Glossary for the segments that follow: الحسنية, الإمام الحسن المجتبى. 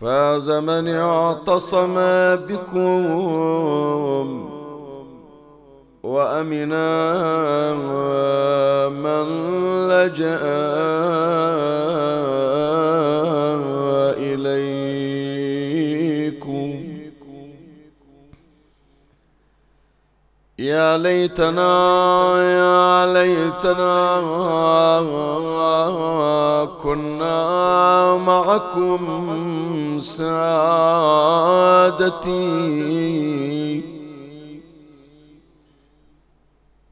فاز من اعتصم بكم وأمنا من لجأ إليكم. يا ليتنا يا ليتنا كنا معكم سادتي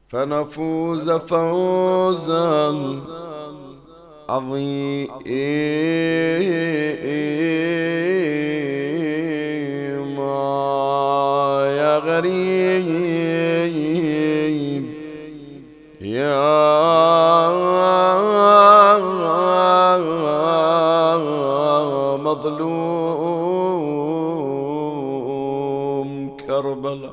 فنفوز فوزا عظيما يا غريب يا مظلوم كربلاء.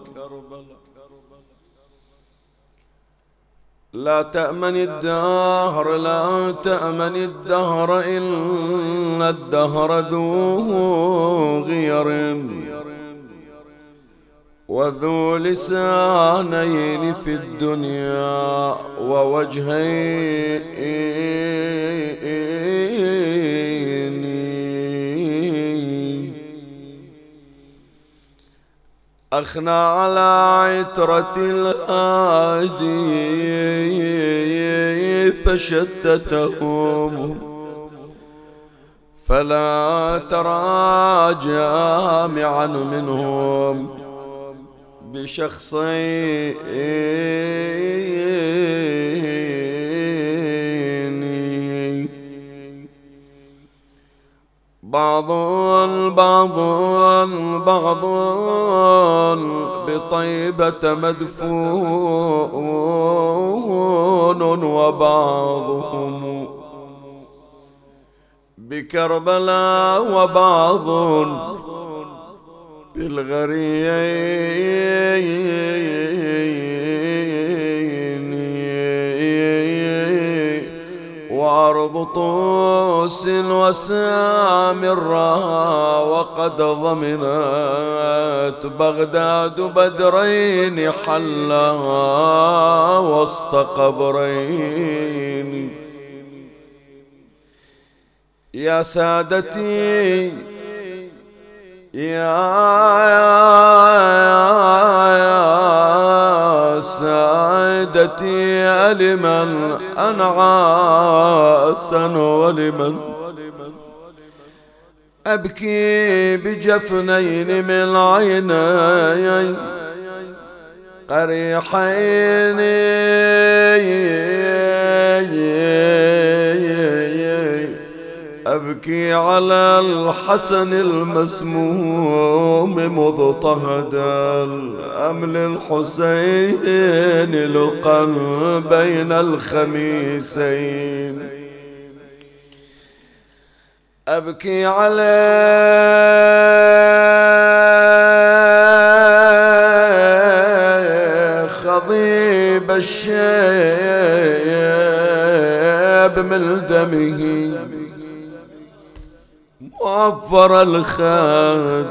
لا تأمن الدهر لا تأمن الدهر إن الدهر ذو غير وذو لسانين في الدنيا ووجهين أخنى على عترة الهادي فشتتهم فلا ترى جامعا منهم بشخصين بعض بطيبة مدفون وبعضهم بكربلاء وبعض بالغريين وعرض طوس وسامرة وقد ضمنت بغداد بدرين حلا وسط قبرين. يا سادتي يا سادتي لمن أنعاس ولمن أبكي بجفنين من عيني قريحين أبكي على الحسن المسموم مضطهدا أم للحسين لقا بين الخميسين. أبكي على خضيب الشيب من دمه معفر الخد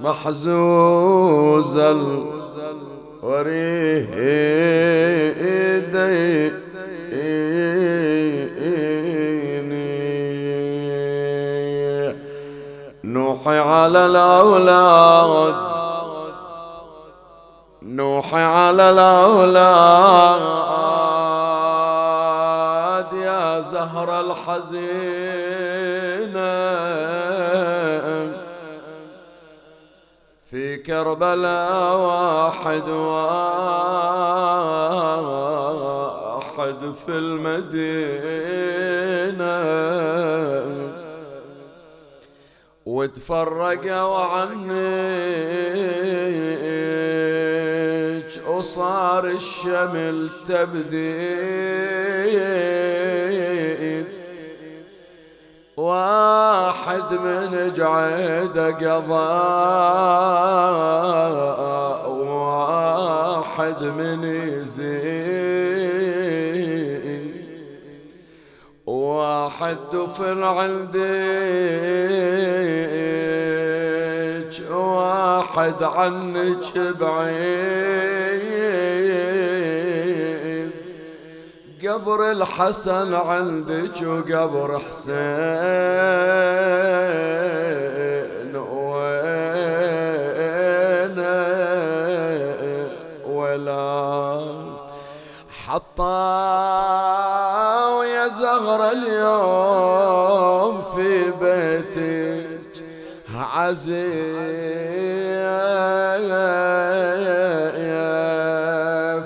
محزوز الوريدين. نوحي على الأولاد يا زهر الحزينة في كربلاء واحد في المدينة وتفرقوا عنك وصار الشمل تبديل، واحد من جعده قضاء واحد من يزيد، واحد دفن عندك واحد عنك بعيد، قبر الحسن عندك وقبر حسين، حطاو يا زهرة اليوم في بيتك عزيز،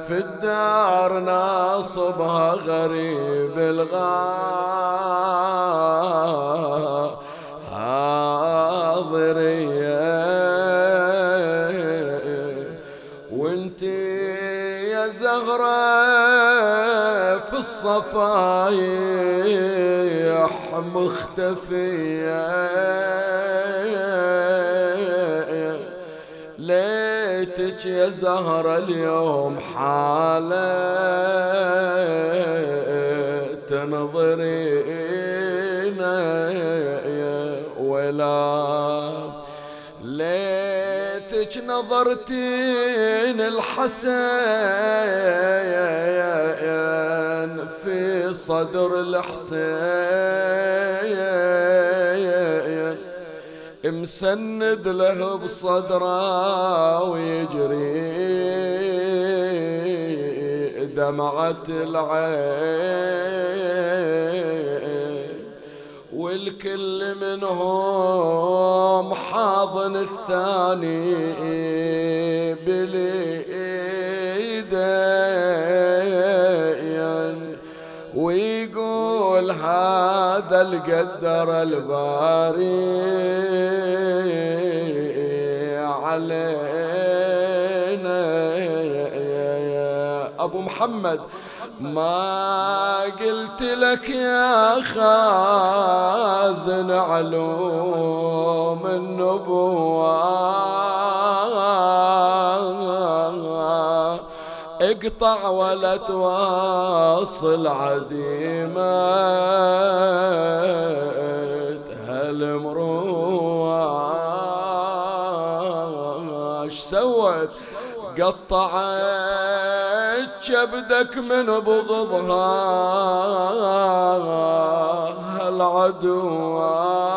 في الدار ناصبها غريب الغار حاضرية، وانتي يا زهرة في الصفايح مختفية، ليتك يا زهرة اليوم حالة تنظرينا ولا ليتك نظرتين الحسين في صدر الحسين، مسند له بصدره ويجري دمعة العين، والكل منهم حاضن الثاني باليدين، ويقول هذا القدر الباري علينا يا أبو محمد، ما قلت لك يا خازن علوم النبوة، اقطع ولا تواصل عديمة هالمروة، اش سوت قطعت شبدك من بغضها العدوى،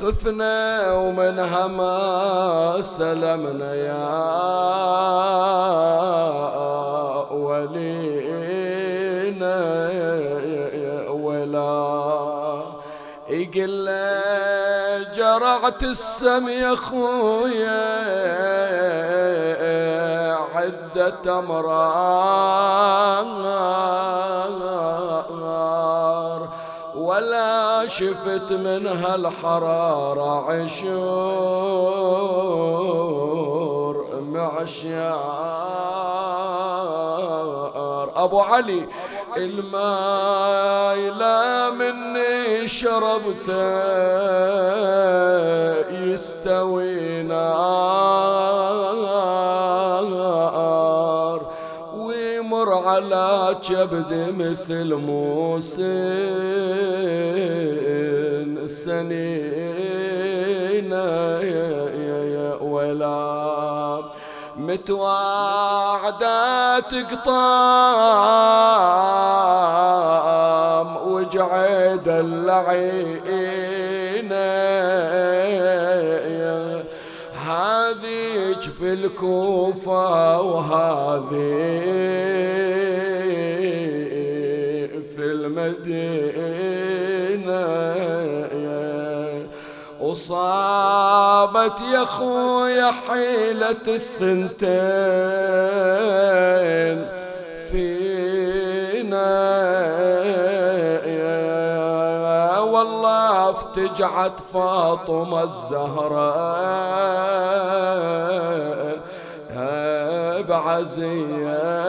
خفنا ومنها ما سلمنا يا ولينا ولا يقل جرعت السم يا خويا عدة أمرار، ولا شفت منها الحرارة عشور معشار، أبو علي الماي لا مني شربته يستوي نار، ويمر على كبد مثل موسن سنينا يا ولا متوعدا تقطام وجعد اللعينة، هذيك في الكوفة وهذيك في المدينة، وصابت يا خويا حيلة الثنتين فينا افتجعت فاطمة الزهراء بعزية.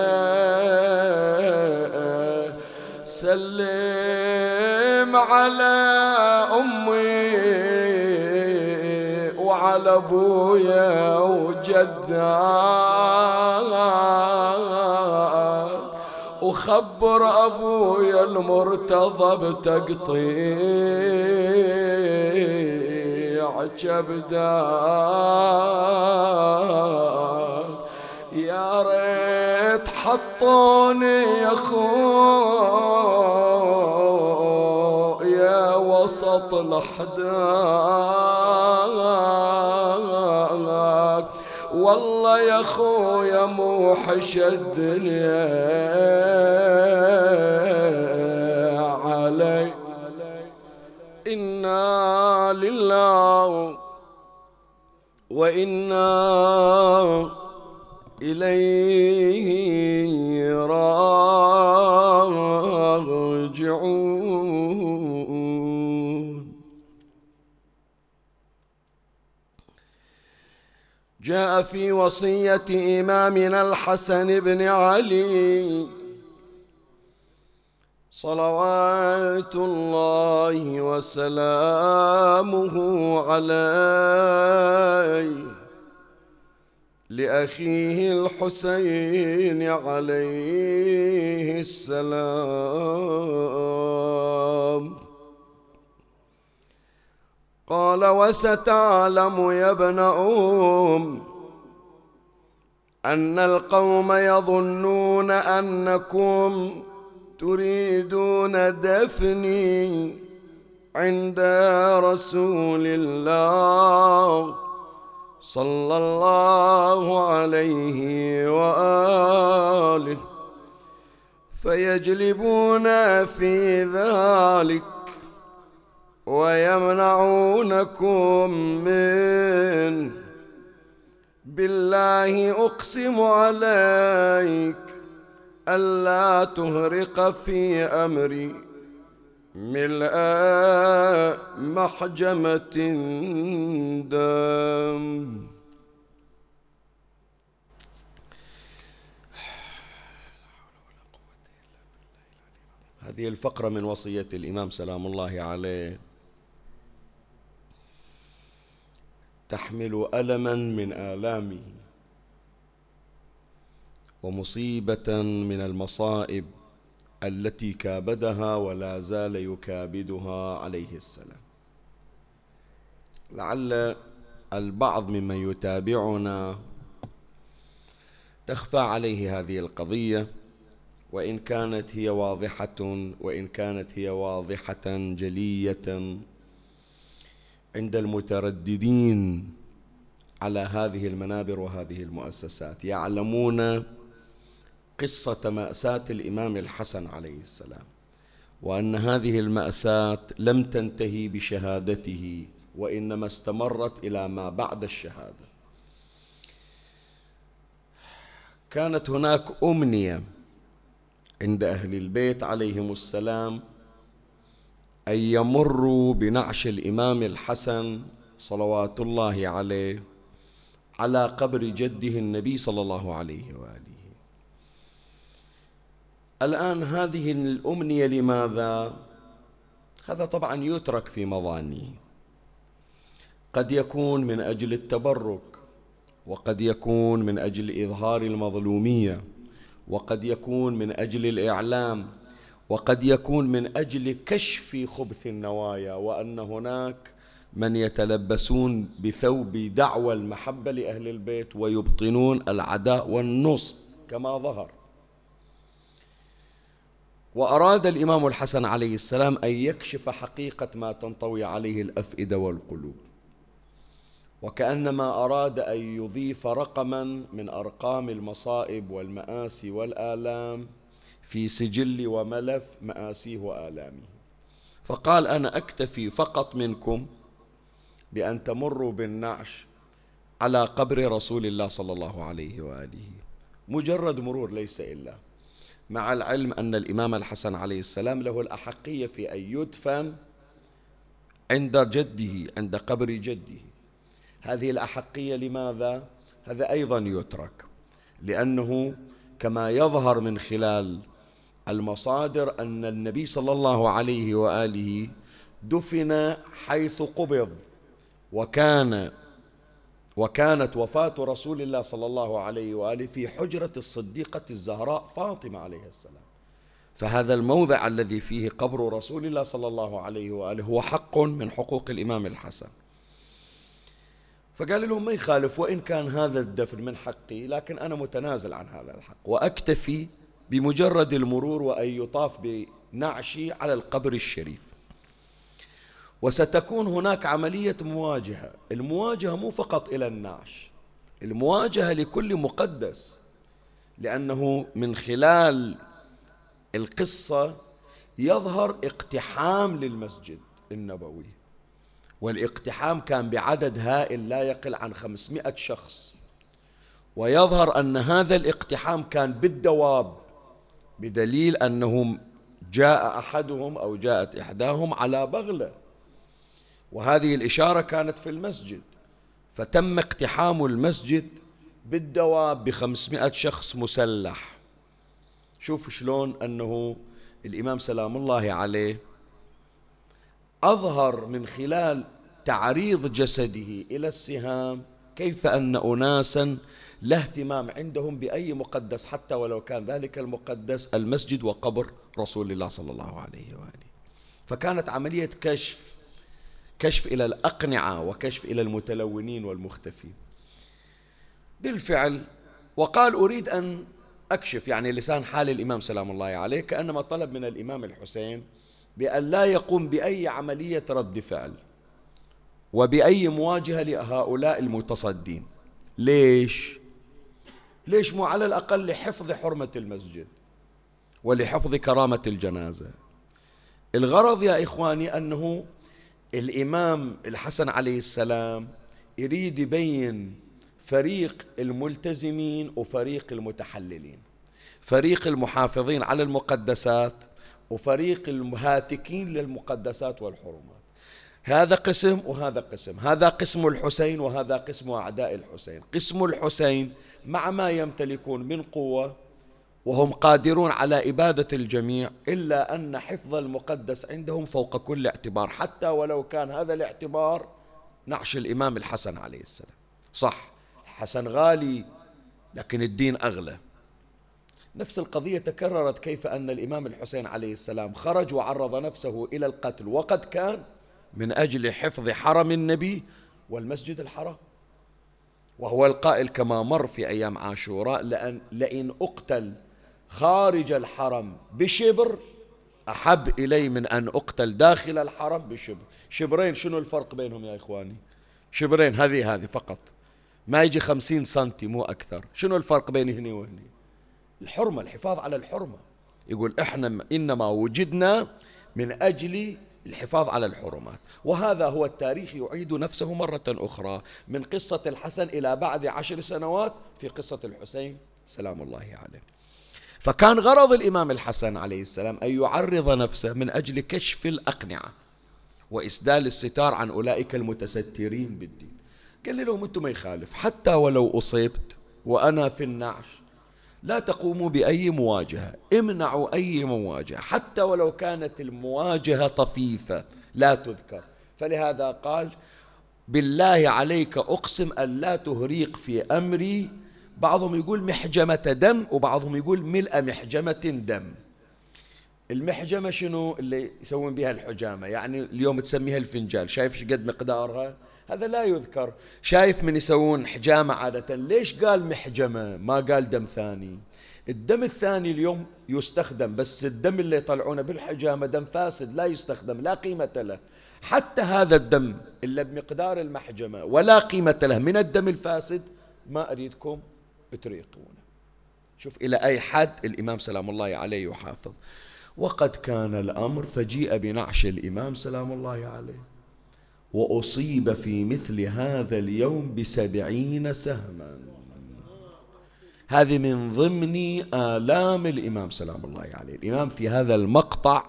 سلم على أمي وعلى أبويا وجدها، وخبر أبويا المرتضى بتقطيع كبده. يا ريت حطوني يا خويا وسط الحداك، والله يا خويا موحش الدنيا علي. إنا لله وإنا إليه راجعون. جاء في وصية إمامنا الحسن بن علي صلوات الله وسلامه عليه لأخيه الحسين عليه السلام، قال: وستعلم يا ابن أن القوم يظنون أنكم تريدون دفني عند رسول الله صلى الله عليه وآله، فيجلبون في ذلك ويمنعونكم منه. بالله أقسم عليك ألا تهرق في أمري ملء محجمة دم. هذه الفقرة من وصية الإمام سلام الله عليه تحمل ألما من آلامه ومصيبة من المصائب التي كابدها ولا زال يكابدها عليه السلام. لعل البعض ممن يتابعنا تخفى عليه هذه القضية، وإن كانت هي واضحة جلية عند المترددين على هذه المنابر وهذه المؤسسات. يعلمون قصة مأساة الإمام الحسن عليه السلام، وأن هذه المأساة لم تنتهي بشهادته وإنما استمرت إلى ما بعد الشهادة. كانت هناك أمنية عند أهل البيت عليهم السلام أن يمروا بنعش الإمام الحسن صلوات الله عليه على قبر جده النبي صلى الله عليه وآله. الآن هذه الأمنية لماذا؟ هذا طبعا يترك في مظانه، قد يكون من أجل التبرك، وقد يكون من أجل إظهار المظلومية، وقد يكون من أجل الإعلام، وقد يكون من أجل كشف خبث النوايا، وأن هناك من يتلبسون بثوب دعوى المحبة لأهل البيت ويبطنون العداء والنصب كما ظهر. وأراد الإمام الحسن عليه السلام أن يكشف حقيقة ما تنطوي عليه الأفئدة والقلوب، وكأنما أراد أن يضيف رقما من أرقام المصائب والمآسي والآلام في سجل وملف مآسيه وآلامه. فقال: أنا أكتفي فقط منكم بأن تمروا بالنعش على قبر رسول الله صلى الله عليه وآله، مجرد مرور ليس إلا، مع العلم أن الإمام الحسن عليه السلام له الأحقية في أن يدفن عند جده، عند قبر جده. هذه الأحقية لماذا؟ هذا أيضا يترك، لأنه كما يظهر من خلال المصادر أن النبي صلى الله عليه وآله دفن حيث قبض، وكانت وفاة رسول الله صلى الله عليه وآله في حجرة الصديقة الزهراء فاطمة عليها السلام. فهذا الموضع الذي فيه قبر رسول الله صلى الله عليه وآله هو حق من حقوق الإمام الحسن. فقال لهم ما يخالف، وإن كان هذا الدفن من حقي لكن أنا متنازل عن هذا الحق، وأكتفي بمجرد المرور وأن يطاف بنعشي على القبر الشريف. وستكون هناك عملية مواجهة، المواجهة مو فقط إلى النعش، المواجهة لكل مقدس، لأنه من خلال القصة يظهر اقتحام للمسجد النبوي، والاقتحام كان بعدد هائل لا يقل عن 500 شخص، ويظهر أن هذا الاقتحام كان بالدواب، بدليل أنهم جاء أحدهم أو جاءت إحداهم على بغلة، وهذه الإشارة كانت في المسجد، فتم اقتحام المسجد بالدواب ب500 شخص مسلح. شوف شلون أنه الإمام سلام الله عليه أظهر من خلال تعريض جسده إلى السهام كيف أن أناسا لا اهتمام عندهم بأي مقدس حتى ولو كان ذلك المقدس المسجد وقبر رسول الله صلى الله عليه وآله. فكانت عملية كشف إلى الأقنعة وكشف إلى المتلونين والمختفين بالفعل. وقال أريد أن أكشف، يعني لسان حال الإمام سلام الله عليه كأنما طلب من الإمام الحسين بأن لا يقوم بأي عملية رد فعل وبأي مواجهة لهؤلاء المتصدين. ليش مو على الأقل لحفظ حرمة المسجد ولحفظ كرامة الجنازة؟ الغرض يا إخواني أنه الإمام الحسن عليه السلام يريد يبين فريق الملتزمين وفريق المتحللين، فريق المحافظين على المقدسات وفريق المهاتكين للمقدسات والحرمات. هذا قسم وهذا قسم، هذا قسم الحسين وهذا قسم أعداء الحسين. قسم الحسين مع ما يمتلكون من قوة وهم قادرون على إبادة الجميع، إلا أن حفظ المقدس عندهم فوق كل اعتبار، حتى ولو كان هذا الاعتبار نعش الإمام الحسن عليه السلام. صح، الحسن غالي لكن الدين أغلى. نفس القضية تكررت، كيف أن الإمام الحسين عليه السلام خرج وعرض نفسه إلى القتل وقد كان من أجل حفظ حرم النبي والمسجد الحرام، وهو القائل كما مر في أيام عاشوراء: لئن أقتل خارج الحرم بشبر أحب إلي من أن أقتل داخل الحرم بشبر. شبرين، شنو الفرق بينهم يا إخواني؟ شبرين، هذه فقط، ما يجي 50 سنتي مو أكثر. شنو الفرق بين هني وهني؟ الحرمة، الحفاظ على الحرمة. يقول إحنا إنما وجدنا من أجل الحفاظ على الحرمات. وهذا هو التاريخ يعيد نفسه مرة أخرى، من قصة الحسن إلى بعد 10 سنوات في قصة الحسين سلام الله عليه. فكان غرض الإمام الحسن عليه السلام أن يعرض نفسه من أجل كشف الأقنعة وإسدال الستار عن أولئك المتسترين بالدين. قال لهم أنتم ما يخالف، حتى ولو أصيبت وأنا في النعش لا تقوموا بأي مواجهة، امنعوا أي مواجهة حتى ولو كانت المواجهة طفيفة لا تذكر. فلهذا قال: بالله عليك أقسم ألا تهريق في أمري. بعضهم يقول محجمة دم وبعضهم يقول ملء محجمة دم. المحجمة شنو اللي يسوون بها الحجامة؟ يعني اليوم تسميها الفنجال، شايف شقد مقدارها؟ هذا لا يذكر. شايف من يسوون حجامة عادة، ليش قال محجمة ما قال دم ثاني؟ الدم الثاني اليوم يستخدم، بس الدم اللي يطلعونه بالحجامة دم فاسد لا يستخدم، لا قيمة له. حتى هذا الدم إلا بمقدار المحجمة ولا قيمة له من الدم الفاسد، ما أريدكم تريقونه. شوف إلى أي حد الإمام سلام الله عليه يحافظ. وقد كان الأمر، فجيء بنعش الإمام سلام الله عليه وأصيب في مثل هذا اليوم ب70 سهما. هذه من ضمن آلام الإمام سلام الله عليه. الإمام في هذا المقطع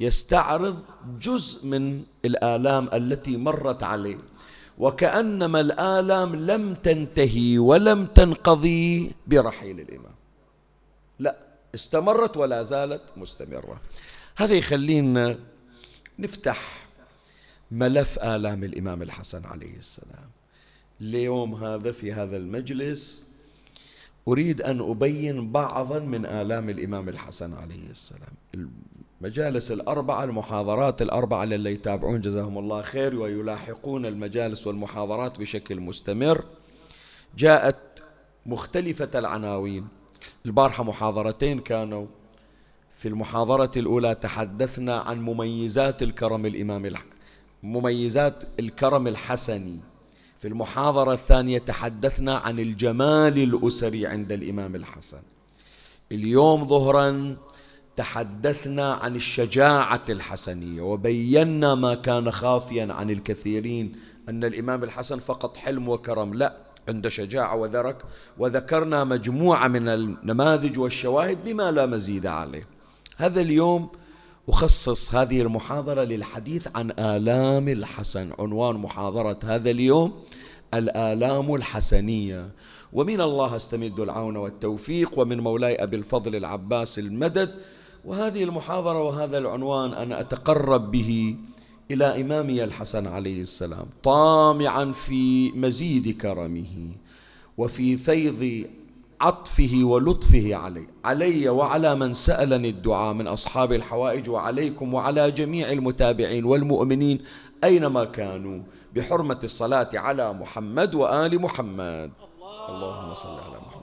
يستعرض جزء من الآلام التي مرت عليه، وكأنما الآلام لم تنتهي ولم تنقضي برحيل الإمام، لا استمرت ولا زالت مستمرة. هذا يخلينا نفتح ملف آلام الإمام الحسن عليه السلام. اليوم هذا في هذا المجلس أريد أن أبين بعضا من آلام الإمام الحسن عليه السلام. المجالس الأربعة، المحاضرات الأربعة اللي يتابعون جزاهم الله خير ويلاحقون المجالس والمحاضرات بشكل مستمر، جاءت مختلفة العناوين. البارحة محاضرتين كانوا، في المحاضرة الأولى تحدثنا عن مميزات الكرم الإمام مميزات الكرم الحسني، في المحاضرة الثانية تحدثنا عن الجمال الأسري عند الإمام الحسن، اليوم ظهرا تحدثنا عن الشجاعة الحسنية وبينا ما كان خافيا عن الكثيرين أن الإمام الحسن فقط حلم وكرم، لا، عنده شجاعة وذرك، وذكرنا مجموعة من النماذج والشواهد بما لا مزيد عليه. هذا اليوم أخصص هذه المحاضرة للحديث عن آلام الحسن. عنوان محاضرة هذا اليوم الآلام الحسنية، ومن الله استمد العون والتوفيق، ومن مولاي أبي الفضل العباس المدد. وهذه المحاضرة وهذا العنوان أنا أتقرب به إلى إمامي الحسن عليه السلام، طامعا في مزيد كرمه وفي فيض عطفه ولطفه علي وعلى من سألني الدعاء من أصحاب الحوائج، وعليكم وعلى جميع المتابعين والمؤمنين أينما كانوا، بحرمة الصلاة على محمد وآل محمد. اللهم صل على محمد.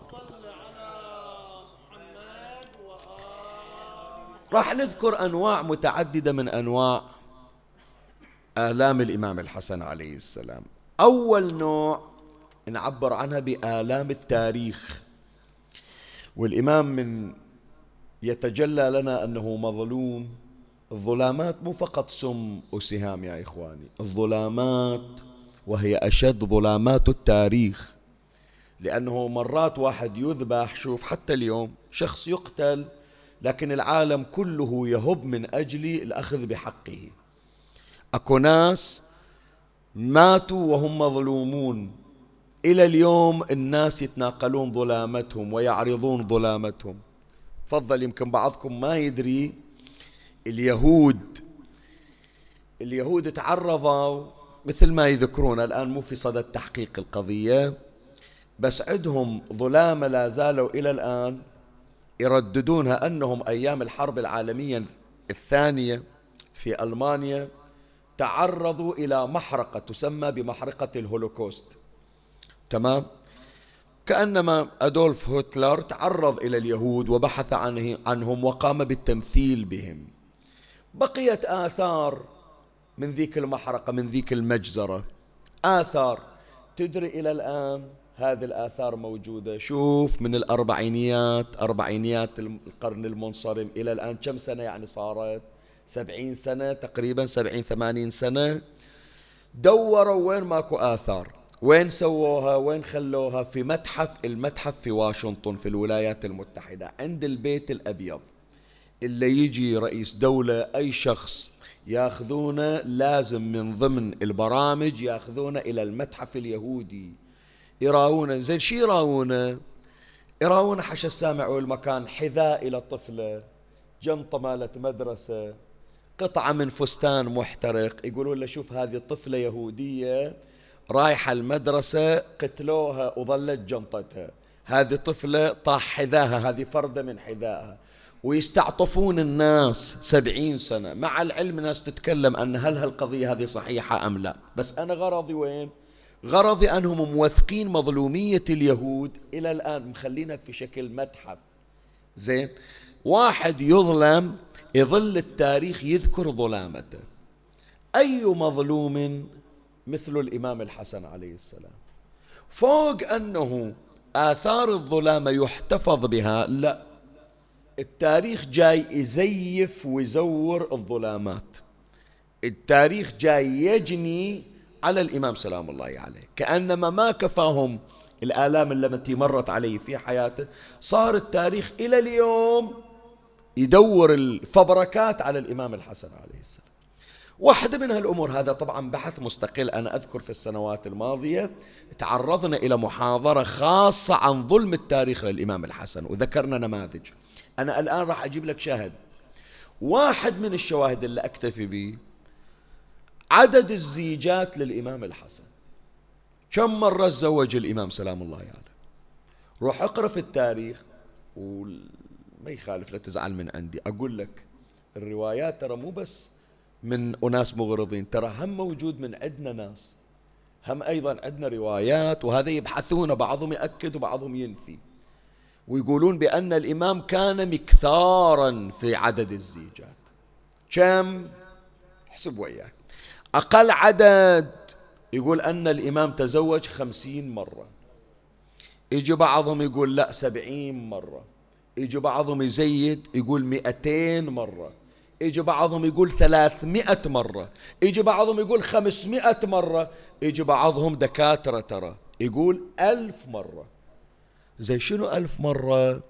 راح نذكر أنواع متعددة من أنواع آلام الإمام الحسن عليه السلام. أول نوع نعبر عنها بآلام التاريخ، والإمام من يتجلى لنا أنه مظلوم. الظلامات مو فقط سم وسهام يا إخواني، الظلامات وهي أشد ظلامات التاريخ، لأنه مرات واحد يذبح، شوف حتى اليوم شخص يقتل، لكن العالم كله يهب من أجل الأخذ بحقه. أكو ناس ماتوا وهم مظلومون، إلى اليوم الناس يتناقلون ظلامتهم ويعرضون ظلامتهم. تفضل، يمكن بعضكم ما يدري، اليهود تعرضوا مثل ما يذكرون، الآن مو في صدد تحقيق القضية، بس عندهم ظلامة لا زالوا إلى الآن يرددونها، أنهم أيام الحرب العالمية الثانية في ألمانيا تعرضوا إلى محرقة تسمى بمحرقة الهولوكوست، تمام؟ كأنما أدولف هتلر تعرض إلى اليهود وبحث عنهم وقام بالتمثيل بهم. بقيت آثار من ذيك المحرقة، من ذيك المجزرة، آثار تدري إلى الآن، هذه الآثار موجودة. شوف، من الأربعينيات، أربعينيات القرن المنصرم إلى الآن كم سنة؟ يعني صارت 70 سنة تقريبا، 70-80 سنة. دوروا وين ماكو آثار، وين سووها، وين خلوها؟ في المتحف في واشنطن في الولايات المتحدة عند البيت الأبيض. اللي يجي رئيس دولة، أي شخص، ياخذونه لازم من ضمن البرامج ياخذونه إلى المتحف اليهودي، يراونا. زين شي يراونا حش السامع والمكان، حذاء إلى طفلة، جنطة مالت مدرسة، قطعة من فستان محترق، يقولون له شوف هذه طفلة يهودية رايحة المدرسة قتلوها وظلت جنطتها، هذه طفلة طاح حذاها، هذه فردة من حذاها. ويستعطفون الناس 70 سنة، مع العلم ناس تتكلم أن هل هالقضية هذه صحيحة أم لا، بس أنا غرضي وين؟ غرضي أنهم موثقين مظلومية اليهود إلى الآن، مخلينا في شكل متحف. زين، واحد يظلم، يظل التاريخ يذكر ظلامته. أي مظلوم مثل الإمام الحسن عليه السلام؟ فوق أنه آثار الظلامة يحتفظ بها، لا، التاريخ جاي يزيف ويزور الظلامات، التاريخ جاي يجني على الإمام سلام الله عليه، كأنما ما كفاهم الآلام التي مرت عليه في حياته، صار التاريخ إلى اليوم يدور فبركات على الإمام الحسن عليه السلام. واحدة من هالأمور، هذا طبعا بحث مستقل، أنا أذكر في السنوات الماضية تعرضنا إلى محاضرة خاصة عن ظلم التاريخ للإمام الحسن وذكرنا نماذج. أنا الآن راح أجيب لك شاهد واحد من الشواهد اللي أكتفي به، عدد الزيجات للإمام الحسن، كم مرة تزوج الإمام سلام الله عليه يعني. روح أقرأ في التاريخ وما يخالف، لا تزعل من عندي، أقول لك الروايات ترى مو بس من أناس مغرضين، ترى هم موجود من عندنا ناس، هم أيضا عندنا روايات، وهذا يبحثون، بعضهم يأكد وبعضهم ينفي، ويقولون بأن الإمام كان مكثارا في عدد الزيجات. كم؟ احسب وياك. أقل عدد يقول أن الإمام تزوج 50 مرة، يجي بعضهم يقول لا 70 مرة، يجي بعضهم يزيد يقول 200 مرة، يجي بعضهم يقول 300 مرة، يجي بعضهم يقول 500 مرة، يجي بعضهم دكاترة ترى يقول 1000 مرة. زي شنو 1000 مرة؟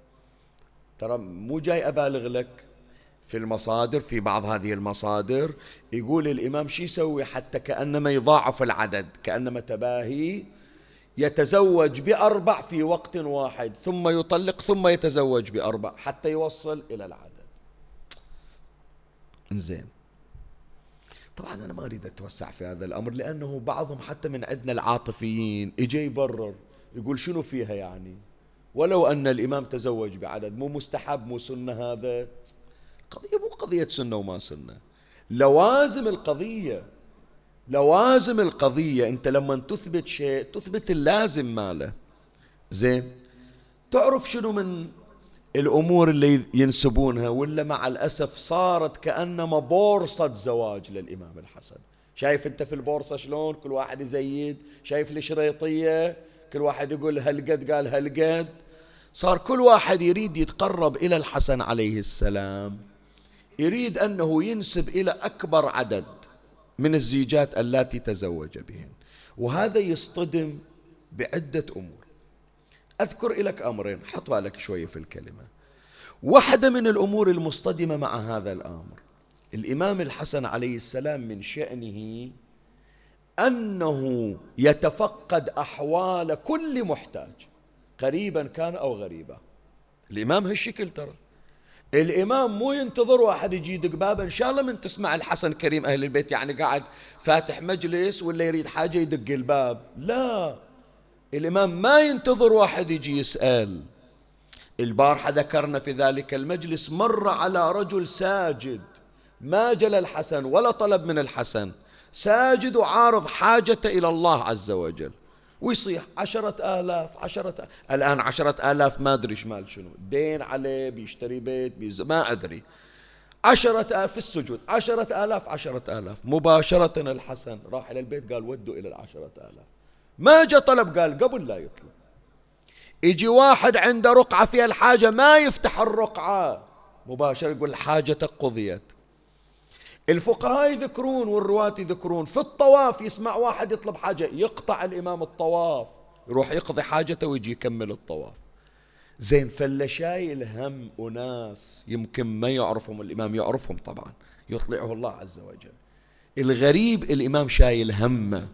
ترى مو جاي أبالغ لك، في المصادر، في بعض هذه المصادر يقول الإمام شي يسوي حتى كأنما يضاعف العدد، كأنما تباهي، يتزوج ب4 في وقت واحد، ثم يطلق، ثم يتزوج ب4 حتى يوصل إلى العدد. إنزين، طبعا أنا ما أريد أتوسع في هذا الأمر، لأنه بعضهم حتى من عندنا العاطفيين إجي يبرر يقول شنو فيها يعني، ولو أن الإمام تزوج بعدد، مو مستحب، مو سنة، هذا قضية مو قضية سنة وما سنة، لوازم القضية، لوازم القضية. أنت لما تثبت شيء تثبت اللازم ماله. زين، تعرف شنو من الأمور اللي ينسبونها ولا مع الأسف صارت كأنما بورصة زواج للإمام الحسن. شايف أنت في البورصة شلون كل واحد يزيد، شايف الشريطية كل واحد يقول هالقد قال هالقد، صار كل واحد يريد يتقرب إلى الحسن عليه السلام، يريد أنه ينسب إلى أكبر عدد من الزيجات التي تزوج بهن، وهذا يصطدم بعدة أمور. أذكر إليك أمرين، حط بالك شوية في الكلمة. واحدة من الأمور المصطدمة مع هذا الأمر، الإمام الحسن عليه السلام من شأنه أنه يتفقد أحوال كل محتاج، قريبا كان أو غريبا. الإمام هالشكل ترى، الإمام مو ينتظر واحد يجي يدق بابه، إن شاء الله من تسمع الحسن كريم أهل البيت يعني قاعد فاتح مجلس ولا يريد حاجة يدق الباب، لا، الإمام ما ينتظر واحد يجي يسأل. البارحة ذكرنا في ذلك المجلس مر على رجل ساجد، ما جل الحسن ولا طلب من الحسن، ساجد وعارض حاجته إلى الله عز وجل، ويصيح 10,000 10,000 الآن 10,000 ما أدري شمال شنو، دين عليه، بيشتري بيت، ما أدري، 10,000 في السجود، 10,000 10,000 مباشرة الحسن راح إلى البيت قال ودوا إلى 10,000، ما جاء طلب، قال قبل لا يطلب. يجي واحد عنده رقعة فيها الحاجة ما يفتح الرقعة، مباشرة يقول حاجة قضيت. الفقهاء يذكرون والرواة يذكرون في الطواف يسمع واحد يطلب حاجة يقطع الإمام الطواف، يروح يقضي حاجته ويجي يكمل الطواف. زين، فاللي شايل هم أناس يمكن ما يعرفهم، الإمام يعرفهم طبعا، يطلعه الله عز وجل. الغريب الإمام شايل همه.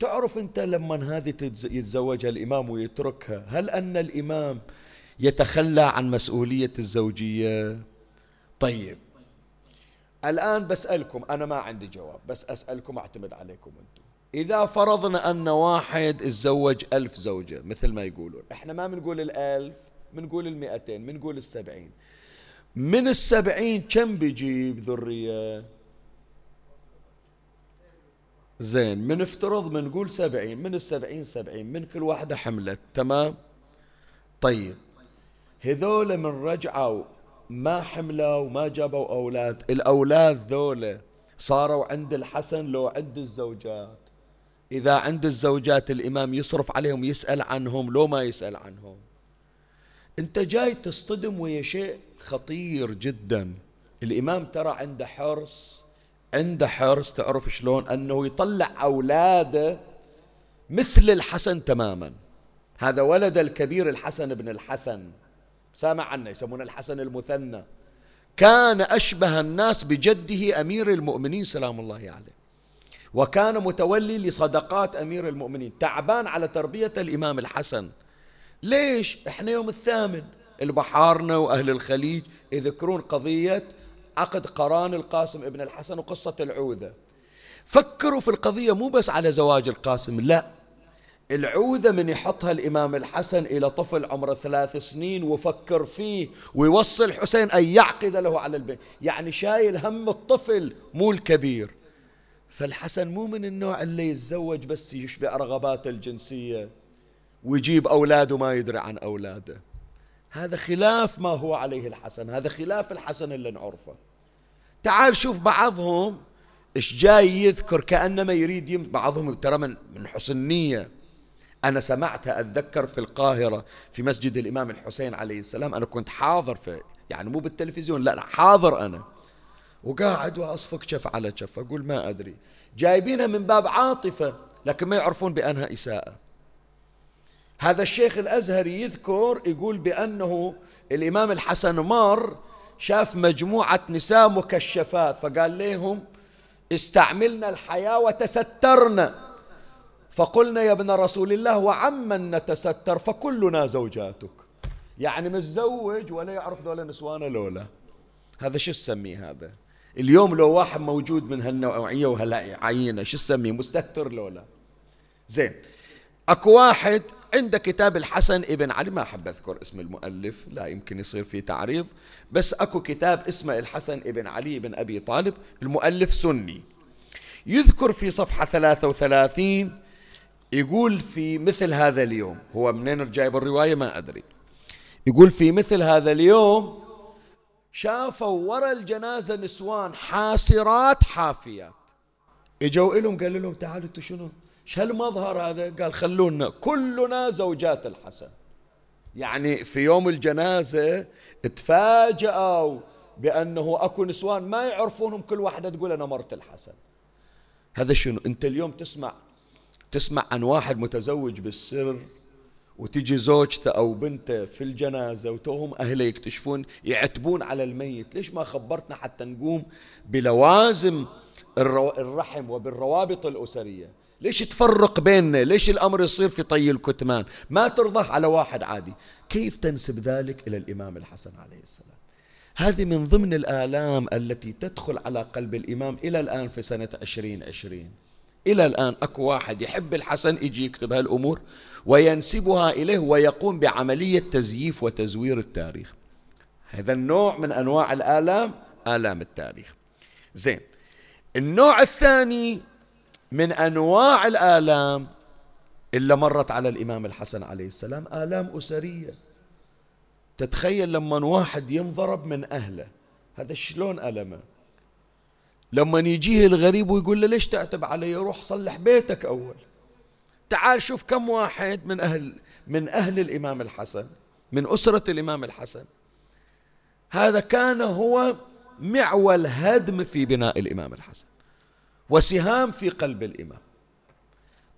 تعرف أنت لما هذه يتزوجها الإمام ويتركها، هل أن الإمام يتخلى عن مسؤولية الزوجية؟ طيب الآن بسألكم، أنا ما عندي جواب بس أسألكم، أعتمد عليكم أنتم. إذا فرضنا أن واحد اتزوج 1000 زوجة مثل ما يقولون، إحنا ما منقول 1000، منقول 200، منقول 70، من 70 كم بيجيب ذرية؟ زين، من افترض منقول 70، من 70 من كل واحدة حملت، تمام. طيب هذول من رجعوا ما حملوا وما جابوا أولاد، الأولاد ذولا صاروا عند الحسن لو عند الزوجات. إذا عند الزوجات الإمام يصرف عليهم، يسأل عنهم لو ما يسأل عنهم. أنت جاي تصطدم ويا شيء خطير جدا. الإمام ترى عنده حرص، عنده حرص، تعرف شلون، أنه يطلع أولاده مثل الحسن تماما. هذا ولد الكبير الحسن بن الحسن، سامع عنه، يسمونه الحسن المثنى، كان أشبه الناس بجده أمير المؤمنين سلام الله عليه، وكان متولي لصدقات أمير المؤمنين، تعبان على تربية الإمام الحسن. ليش؟ إحنا يوم الثامن البحارنا وأهل الخليج يذكرون قضية عقد قران القاسم ابن الحسن وقصة العوذة. فكروا في القضية مو بس على زواج القاسم، لا، العوذة من يحطها الإمام الحسن إلى طفل عمره 3 سنين وفكر فيه ويوصل حسين أن يعقد له على البنت، يعني شايل هم الطفل مو الكبير. فالحسن مو من النوع اللي يتزوج بس يشبع رغباته الجنسية ويجيب أولاده ما يدري عن أولاده. هذا خلاف ما هو عليه الحسن، هذا خلاف الحسن اللي نعرفه. تعال شوف بعضهم إيش جاي يذكر كأنما يريد بعضهم ترى من حسن نية. أنا سمعتها أتذكر في القاهرة في مسجد الإمام الحسين عليه السلام، أنا كنت حاضر في، يعني مو بالتلفزيون، لا حاضر أنا وقاعد وأصفق شف على شف أقول ما أدري. جايبينها من باب عاطفة لكن ما يعرفون بأنها إساءة. هذا الشيخ الأزهري يذكر يقول بأنه الإمام الحسن مار شاف مجموعة نساء مكشفات فقال لهم استعملنا الحياة وتسترنا، فقلنا يا ابن رسول الله وعمن نتستر فكلنا زوجاتك، يعني متزوج ولا يعرف ذولا نسوانا لولا. هذا شو تسميه؟ هذا اليوم لو واحد موجود من هالنوعية وهالعينة شو تسميه؟ مستهتر لولا. زين، اكو واحد عند كتاب الحسن ابن علي، ما أحب أذكر اسم المؤلف لا يمكن يصير فيه تعريض، بس أكو كتاب اسمه الحسن ابن علي ابن أبي طالب، المؤلف سني، يذكر في صفحة 33 يقول في مثل هذا اليوم، هو منين جايب الرواية ما أدري، يقول في مثل هذا اليوم شافوا ورا الجنازة نسوان حاسرات حافيات، اجوا إلهم قالوا لهم تعالوا انتوا شنو ايش هالمظهر هذا؟ قال خلونا كلنا زوجات الحسن. يعني في يوم الجنازة تفاجأوا بأنه أكو نسوان ما يعرفونهم كل واحدة تقول أنا مرت الحسن. هذا شنو؟ أنت اليوم تسمع عن واحد متزوج بالسر وتجي زوجته أو بنته في الجنازة وتوهم أهله يكتشفون يعتبون على الميت، ليش ما خبرتنا حتى نقوم بلوازم الرحم وبالروابط الأسرية؟ ليش تفرق بيننا؟ ليش الأمر يصير في طي الكتمان؟ ما ترضى على واحد عادي. كيف تنسب ذلك إلى الإمام الحسن عليه السلام؟ هذه من ضمن الآلام التي تدخل على قلب الإمام إلى الآن في سنة 2020. إلى الآن أكو واحد يحب الحسن يجي يكتب هالأمور وينسبها إليه ويقوم بعملية تزييف وتزوير التاريخ. هذا النوع من أنواع الآلام، آلام التاريخ. زين، النوع الثاني من أنواع الآلام اللي مرت على الإمام الحسن عليه السلام آلام أسرية. تتخيل لما واحد ينضرب من أهله، هذا شلون ألمه؟ لما يجيه الغريب ويقول له ليش تعتب علي، روح صلح بيتك أول. تعال شوف كم واحد من أهل الإمام الحسن، من أسرة الإمام الحسن، هذا كان هو معول هدم في بناء الإمام الحسن وسهام في قلب الإمام.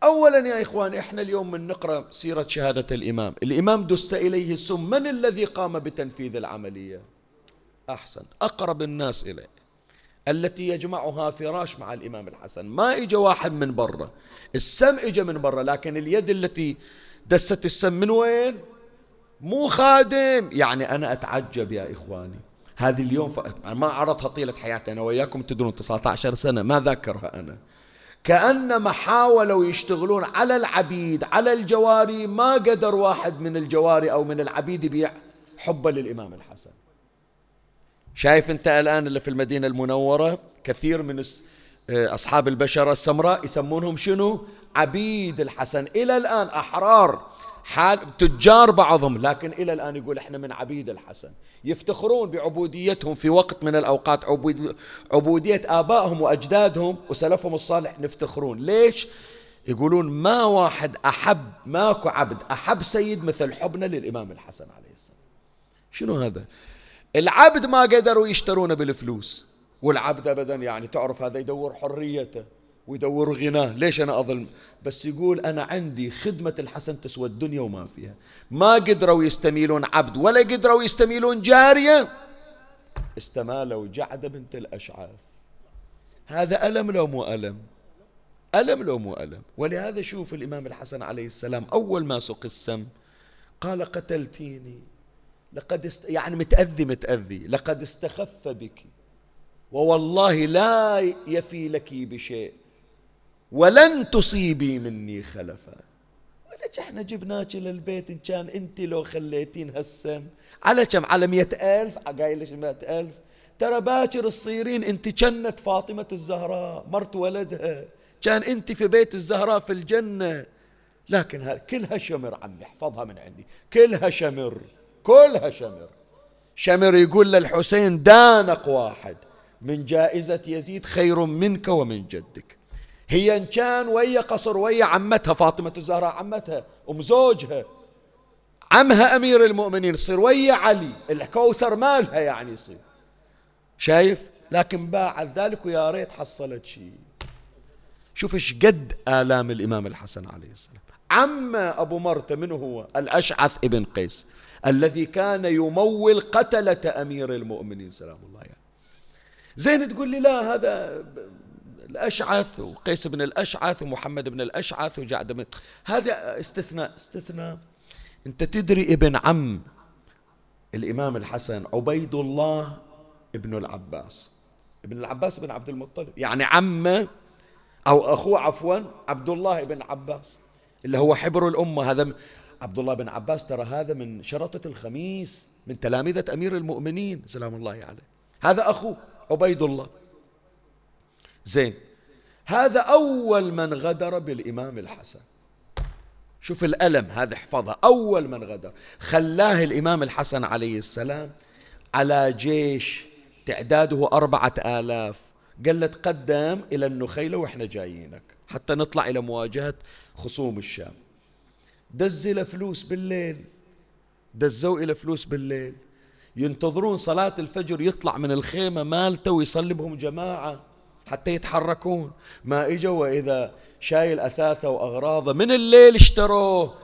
أولا يا إخوان، إحنا اليوم من نقرأ سيرة شهادة الإمام دس إليه السم، من الذي قام بتنفيذ العملية؟ أحسن، أقرب الناس إليه التي يجمعها فراش مع الإمام الحسن. ما إجى واحد من برا، السم إجى من برا، لكن اليد التي دست السم من وين؟ مو خادم. يعني أنا أتعجب يا إخواني، هذه اليوم ما عرضتها طيلة حياتي أنا وياكم، تدرون 19 سنة ما ذاكرها أنا، كأنما حاولوا يشتغلون على العبيد على الجواري، ما قدر واحد من الجواري أو من العبيد يبيع حبه للإمام الحسن. شايف أنت الآن اللي في المدينة المنورة كثير من أصحاب البشرة السمراء يسمونهم شنو؟ عبيد الحسن. إلى الآن أحرار حال تجار بعضهم، لكن إلى الآن يقول إحنا من عبيد الحسن، يفتخرون بعبوديتهم في وقت من الأوقات، عبودية آبائهم وأجدادهم وسلفهم الصالح نفتخرون. ليش؟ يقولون ما واحد أحب، ماكو عبد أحب سيد مثل حبنا للإمام الحسن عليه السلام. شنو هذا؟ العبد ما قدروا يشترونه بالفلوس، والعبد أبدا يعني تعرف هذا يدور حريته ويدور غناه، ليش أنا أظلم؟ بس يقول أنا عندي خدمة الحسن تسوى الدنيا وما فيها. ما قدروا يستميلون عبد ولا قدروا يستميلون جارية، استمالوا جعدة بنت الأشعاث. هذا ألم لو مو ألم، ألم لو مو ألم. ولهذا شوف الإمام الحسن عليه السلام أول ما سق السم قال قتلتيني، لقد يعني متأذي، لقد استخف بك، ووالله لا يفي لك بشيء ولن تصيبي مني خلفا. ولك احنا جبناك للبيت إن كان انت لو خليتين هالسم على كم، على 100,000 قايل لك 100,000، ترى باكر تصيرين انت جنت فاطمة الزهراء مرت ولدها، كان انت في بيت الزهراء في الجنة. لكن كلها شمر عمي، احفظها من عندي، كلها شمر، كلها شمر. شمر يقول للحسين دانق واحد من جائزة يزيد خير منك ومن جدك. هي إن كان ويا قصر ويا عمتها فاطمة الزهراء، عمتها أم زوجها، عمها أمير المؤمنين، يصير ويا علي الكوثر مالها يعني يصير، شايف؟ لكن بعد ذلك ويا ريت حصلت شيء. شوف إيش قد آلام الإمام الحسن عليه السلام. عمه أبو مرتة من هو؟ الأشعث ابن قيس الذي كان يمول قتلة أمير المؤمنين سلام الله عليه. يعني زين تقول لي لا، هذا الأشعث وقيس بن الأشعث ومحمد بن الأشعث وجعد بن، هذا استثناء. استثناء، أنت تدري ابن عم الإمام الحسن عبيد الله ابن العباس، ابن العباس بن عبد المطلب، يعني عمه أو أخوه عفوا عبد الله بن عباس اللي هو حبر الأمة. هذا عبد الله بن عباس ترى هذا من شرطة الخميس، من تلامذة أمير المؤمنين سلام الله عليه، هذا أخوه عبيد الله. زين، هذا أول من غدر بالإمام الحسن. شوف الألم هذا، احفظه، أول من غدر خلاه الإمام الحسن عليه السلام على جيش تعداده 4,000، قال له تقدم إلى النخيلة وإحنا جايينك حتى نطلع إلى مواجهة خصوم الشام. دزل فلوس بالليل، دزوا إلى فلوس بالليل، ينتظرون صلاة الفجر يطلع من الخيمة مالته ويصلي بهم جماعة حتى يتحركون. ما إجا وإذا شايل أثاثه وأغراضه من الليل اشتروه.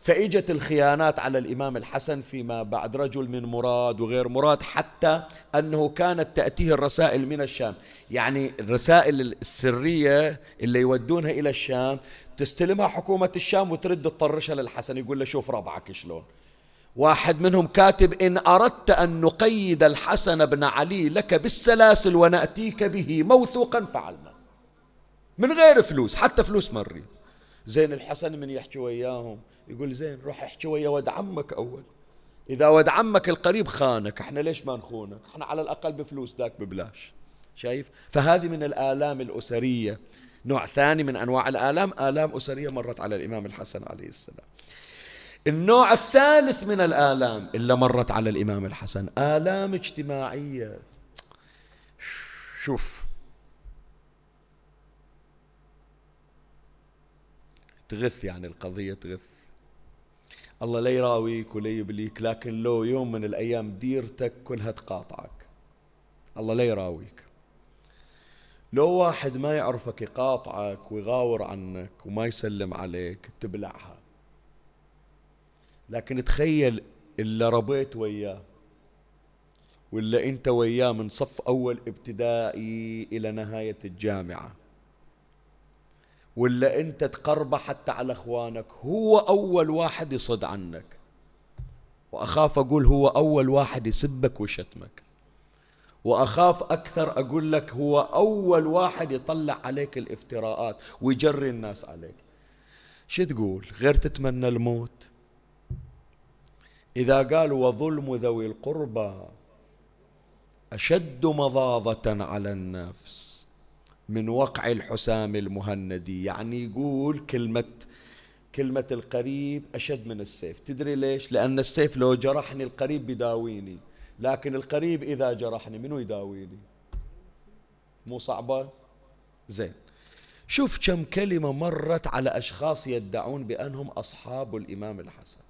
فإجت الخيانات على الإمام الحسن فيما بعد، رجل من مراد وغير مراد، حتى أنه كانت تأتيه الرسائل من الشام، يعني الرسائل السرية اللي يودونها إلى الشام تستلمها حكومة الشام وترد تطرشها للحسن، يقول له شوف ربعك شلون. واحد منهم كاتب: إن أردت أن نقيد الحسن بن علي لك بالسلاسل ونأتيك به موثوقا فعلنا، من غير فلوس، حتى فلوس مريض. زين الحسن من يحكي وياهم يقول زين روح احكي ويا ود عمك أول، إذا ود عمك القريب خانك احنا ليش ما نخونك، احنا على الأقل بفلوس ذاك ببلاش، شايف؟ فهذه من الآلام الأسرية، نوع ثاني من أنواع الآلام، آلام أسرية مرت على الإمام الحسن عليه السلام. النوع الثالث من الآلام اللي مرت على الإمام الحسن آلام اجتماعية. شوف تغث، يعني القضية تغث، الله لا يراويك ولا يبليك، لكن لو يوم من الأيام ديرتك كلها تقاطعك، الله لا يراويك. لو واحد ما يعرفك يقاطعك ويغاور عنك وما يسلم عليك تبلعها. لكن تخيل اللي ربيت وياه واللي انت وياه من صف اول ابتدائي الى نهاية الجامعة، واللي انت تقربه حتى على اخوانك، هو اول واحد يصد عنك، واخاف اقول هو اول واحد يسبك وشتمك، واخاف اكثر اقول لك هو اول واحد يطلع عليك الافتراءات ويجري الناس عليك. شو تقول غير تتمنى الموت؟ إذا قالوا وظلم ذوي القربى أشد مضاضة على النفس من وقع الحسام المهندي، يعني يقول كلمة القريب أشد من السيف. تدري ليش؟ لأن السيف لو جرحني القريب بيداويني، لكن القريب إذا جرحني منو يداويني؟ مو صعبة؟ زين شوف كم كلمة مرت على أشخاص يدعون بأنهم أصحاب الإمام الحسن.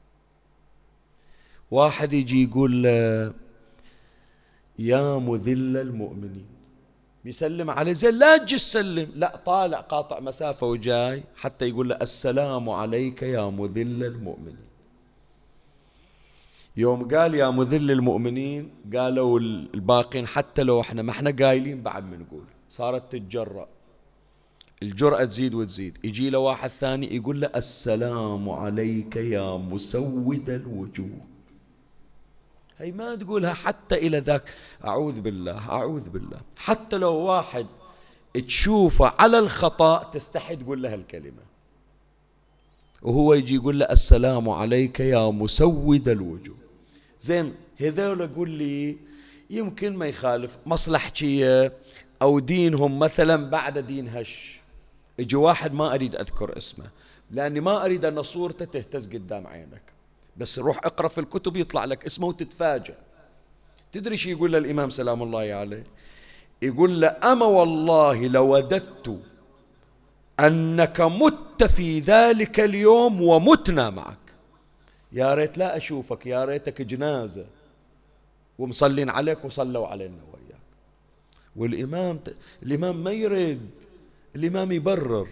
واحد يجي يقول يا مذل المؤمنين، يسلم عليه، زين لا تجي تسلم، لا طالع قاطع مسافة وجاي حتى يقول له السلام عليك يا مذل المؤمنين. يوم قال يا مذل المؤمنين قالوا الباقين حتى لو احنا ما احنا قايلين بعد ما نقول. صارت تتجرأ، الجرأة تزيد وتزيد. يجي له واحد ثاني يقول له السلام عليك يا مسود الوجوه. هي ما تقولها حتى إلى ذاك. أعوذ بالله أعوذ بالله. حتى لو واحد تشوفه على الخطأ تستحي تقول له الكلمة، وهو يجي يقول له السلام عليك يا مسود الوجوه. زين هذول يقول لي يمكن ما يخالف مصلحتي أو دينهم مثلا بعد دين هش. يجي واحد ما أريد أذكر اسمه لأني ما أريد أن صورته تهتز قدام عينك، بس روح اقرأ في الكتب يطلع لك اسمه وتتفاجأ. تدري شي يقول للإمام سلام الله عليه؟ يقول له أما والله لوددت أنك مت في ذلك اليوم ومتنا معك. يا ريت لا أشوفك، يا ريتك جنازة ومصلين عليك وصلوا علينا وياك. والإمام ما يريد، الإمام يبرر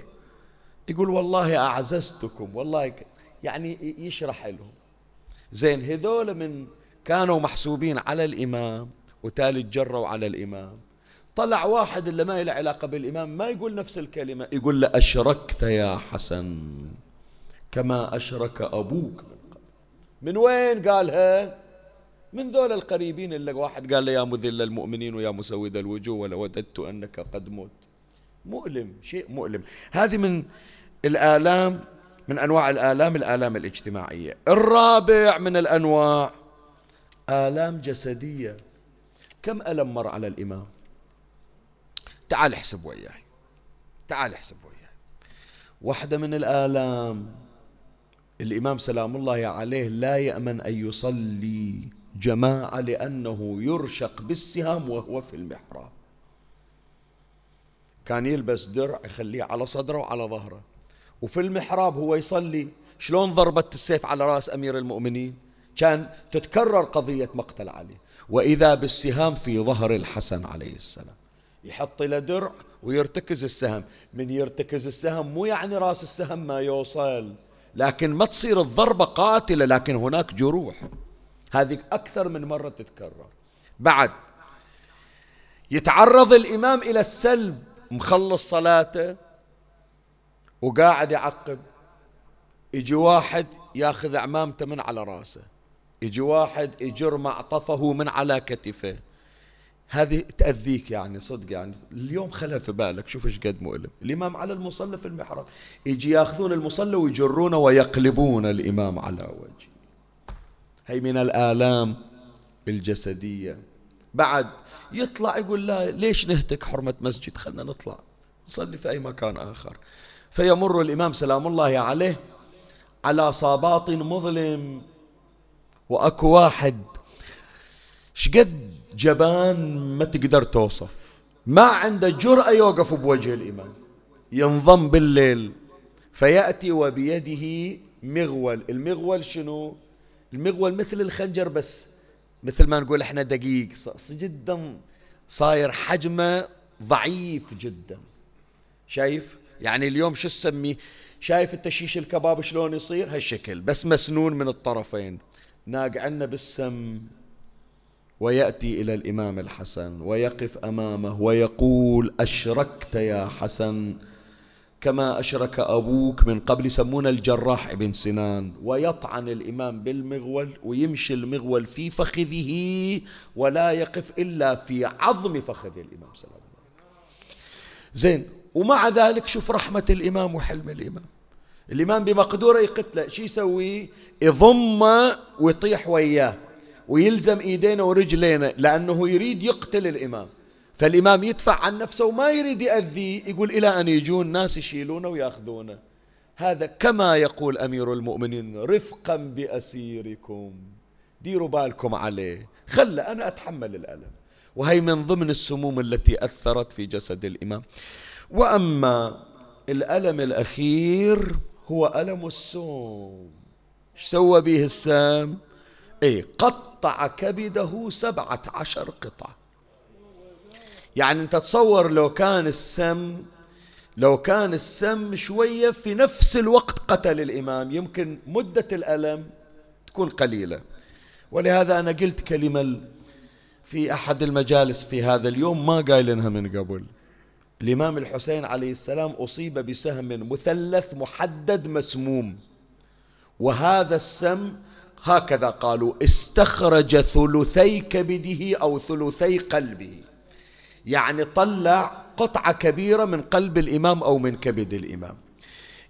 يقول والله أعززتكم والله، يعني يشرح لهم. زين هذول من كانوا محسوبين على الإمام وتالي تجروا على الإمام. طلع واحد اللي ما له علاقة بالإمام ما يقول نفس الكلمة، يقول له أشركت يا حسن كما أشرك أبوك من قبل. من وين قالها؟ من ذول القريبين اللي واحد قال له يا مذل المؤمنين ويا مسود الوجوه ولوددت أنك قد مت. مؤلم، شيء مؤلم. هذه من الآلام، من أنواع الآلام، الآلام الاجتماعية. الرابع من الأنواع آلام جسدية. كم ألم مر على الإمام؟ تعال احسب وياي، تعال احسب وياي. واحدة من الآلام، الإمام سلام الله عليه لا يأمن أن يصلي جماعة لأنه يرشق بالسهام وهو في المحراب. كان يلبس درع يخليه على صدره وعلى ظهره، وفي المحراب هو يصلي. شلون ضربت السيف على رأس أمير المؤمنين؟ كان تتكرر قضية مقتل علي، وإذا بالسهام في ظهر الحسن عليه السلام. يحط له درع ويرتكز السهم. من يرتكز السهم مو يعني رأس السهم ما يوصل، لكن ما تصير الضربة قاتلة، لكن هناك جروح. هذه أكثر من مرة تتكرر. بعد يتعرض الإمام إلى السلب، مخلص صلاته وقاعد يعقب، يجي واحد ياخذ عمامته من على راسه، يجي واحد يجر معطفه من على كتفه. هذه تأذيك يعني صدق، يعني اليوم خلها في بالك. شوف ايش قد مؤلم. الإمام على المصلى في المحراب، يجي ياخذون المصلى ويجرونه ويقلبون الإمام على وجهه. هي من الآلام الجسدية. بعد يطلع يقول لا ليش نهتك حرمة مسجد، خلنا نطلع نصلي في أي مكان آخر. فيمر الإمام سلام الله عليه على صاباط مظلم، وأكو واحد شقد جبان ما تقدر توصف، ما عنده جرأة يوقف بوجه الإمام. ينضم بالليل فيأتي وبيده مغول. المغول شنو؟ المغول مثل الخنجر، بس مثل ما نقول احنا دقيق جدا، صاير حجمه ضعيف جدا. شايف؟ يعني اليوم شو تسميه؟ شايف التشيش الكباب شلون يصير؟ هالشكل، بس مسنون من الطرفين، ناقعنا بالسم. ويأتي إلى الإمام الحسن ويقف أمامه ويقول أشركت يا حسن كما أشرك أبوك من قبل. يسمون الجراح ابن سنان. ويطعن الإمام بالمغول ويمشي المغول في فخذه، ولا يقف إلا في عظم فخذ الإمام سلام الله. زين، ومع ذلك شوف رحمة الإمام وحلم الإمام. الإمام بمقدوره يقتله، شي يسوي؟ يضمه ويطيح وياه ويلزم إيدينا ورجلينا، لأنه يريد يقتل الإمام. فالإمام يدفع عن نفسه وما يريد يأذيه، يقول إلى أن يجون ناس يشيلونه ويأخذونه. هذا كما يقول أمير المؤمنين رفقا بأسيركم، ديروا بالكم عليه، خلى أنا أتحمل الألم. وهي من ضمن السموم التي أثرت في جسد الإمام. وأما الألم الأخير هو ألم السم. ايش سوى به السام؟ قطع كبده 17 قطعة. يعني انت تصور لو كان السم شوية في نفس الوقت قتل الإمام، يمكن مدة الألم تكون قليلة. ولهذا أنا قلت كلمة في أحد المجالس في هذا اليوم ما قايلنها من قبل. الإمام الحسين عليه السلام أصيب بسهم مثلث محدد مسموم، وهذا السم هكذا قالوا استخرج ثلثي كبده أو ثلثي قلبه، يعني طلع قطعة كبيرة من قلب الإمام أو من كبد الإمام.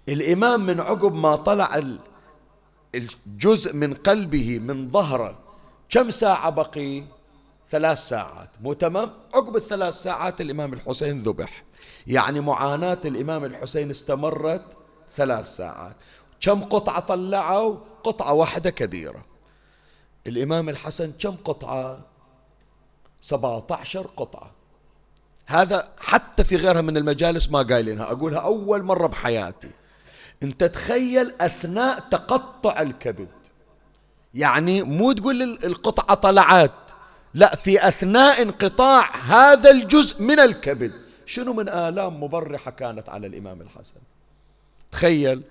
الإمام من عقب ما طلع الجزء من قلبه من ظهره كم ساعة بقي؟ 3 ساعات. مو تمام؟ عقب 3 ساعات الإمام الحسين ذبح، يعني معاناة الإمام الحسين استمرت 3 ساعات. كم قطعة طلعوا؟ قطعة واحدة كبيرة. الإمام الحسن كم قطعة؟ 17 قطعة. هذا حتى في غيرها من المجالس ما قايلينها، أقولها أول مرة بحياتي. أنت تخيل أثناء تقطع الكبد، يعني مو تقول القطعة طلعت، لا، في أثناء انقطاع هذا الجزء من الكبد شنو من آلام مبرحة كانت على الإمام الحسن. تخيل،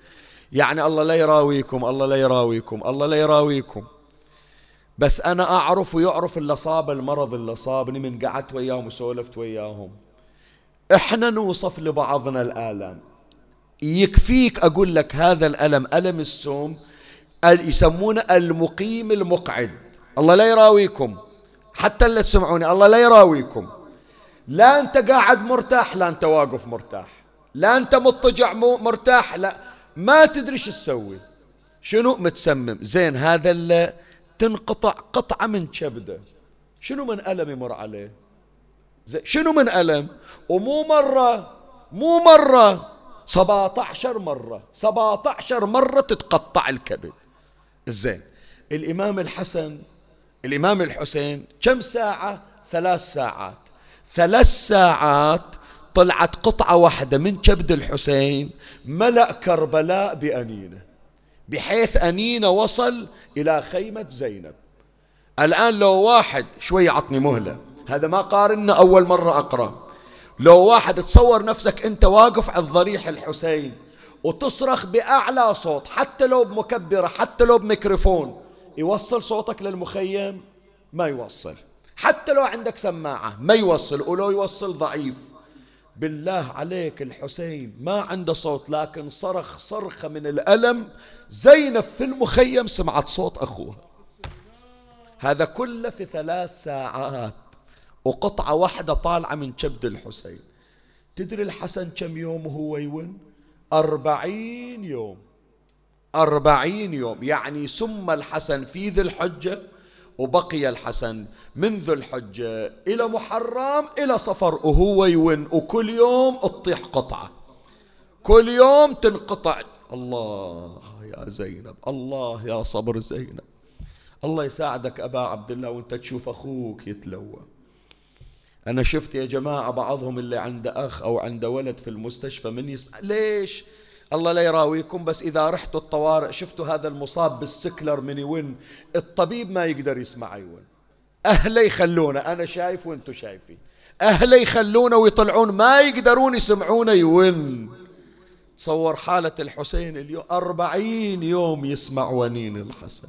يعني الله لا يراويكم، الله لا يراويكم، الله لا يراويكم. بس أنا أعرف ويعرف اللي صاب المرض اللي صابني من قعدت وياهم وسولفت وياهم. إحنا نوصف لبعضنا الآلام، يكفيك أقول لك هذا الألم، ألم السوم يسمونه المقيم المقعد. الله لا يراويكم، حتى اللي تسمعوني الله لا يراويكم. لا أنت قاعد مرتاح، لا أنت واقف مرتاح، لا أنت مضطجع مرتاح، لا ما تدري شو تسوي، شنو متسمم. زين هذا اللي تنقطع قطعة من كبده شنو من ألم يمر عليه؟ شنو من ألم؟ ومو مرة، مو مرة، 17 مرة، 17 مرة تتقطع الكبد. زين الإمام الحسين كم ساعة؟ 3 ساعات. 3 ساعات طلعت قطعة واحدة من كبد الحسين، ملأ كربلاء بأنينة، بحيث أنينة وصل إلى خيمة زينب. الآن لو واحد شوي عطني مهلة، هذا ما قارنا، أول مرة أقرأ. لو واحد تصور نفسك أنت واقف على الضريح الحسين وتصرخ بأعلى صوت، حتى لو بمكبرة، حتى لو بميكروفون، يوصل صوتك للمخيم؟ ما يوصل. حتى لو عندك سماعة ما يوصل، ولو يوصل ضعيف. بالله عليك الحسين ما عنده صوت، لكن صرخ صرخة من الألم. زينب في المخيم سمعت صوت أخوها. هذا كله في 3 ساعات وقطعة واحدة طالعة من كبد الحسين. تدري الحسن كم يوم هو يون؟ 40 يوم. 40 يوم، يعني سمى الحسن في ذي الحجة، وبقي الحسن من ذي الحجة إلى محرم إلى صفر وهو يون، وكل يوم تطيح قطعة، كل يوم تنقطع. الله يا زينب، الله يا صبر زينب. الله يساعدك أبا عبد الله وانت تشوف أخوك يتلوى. أنا شفت يا جماعة بعضهم اللي عنده أخ أو عنده ولد في المستشفى من يسمع ليش؟ الله لا يراويكم، بس إذا رحتوا الطوارئ شفتوا هذا المصاب بالسكلر من يون، الطبيب ما يقدر يسمع يون. أهلي يخلونا، أنا شايف وانتوا شايفين، أهلي يخلونا ويطلعون ما يقدرون يسمعون يون. تصور حالة الحسين اليوم، 40 يوم يسمع ونين الحسن.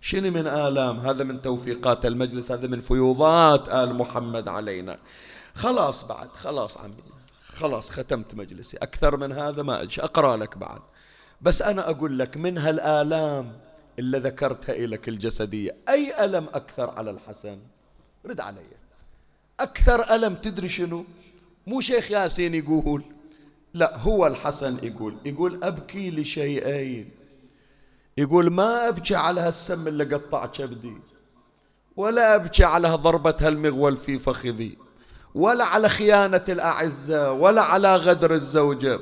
شنو من آلام. هذا من توفيقات المجلس، هذا من فيوضات آل محمد علينا. خلاص بعد، خلاص عمي، خلاص ختمت مجلسي، أكثر من هذا ما أجي أقرأ لك بعد. بس أنا أقول لك من هالآلام اللي ذكرتها إلك الجسدية، أي ألم أكثر على الحسن؟ رد علي أكثر ألم. تدري شنو؟ مو شيخ ياسين يقول، لا، هو الحسن يقول أبكي لشيئين. يقول ما أبكي على هالسم اللي قطع كبدي، ولا أبكي على ضربة هالمغول في فخذي، ولا على خيانة الأعزة، ولا على غدر الزوجة.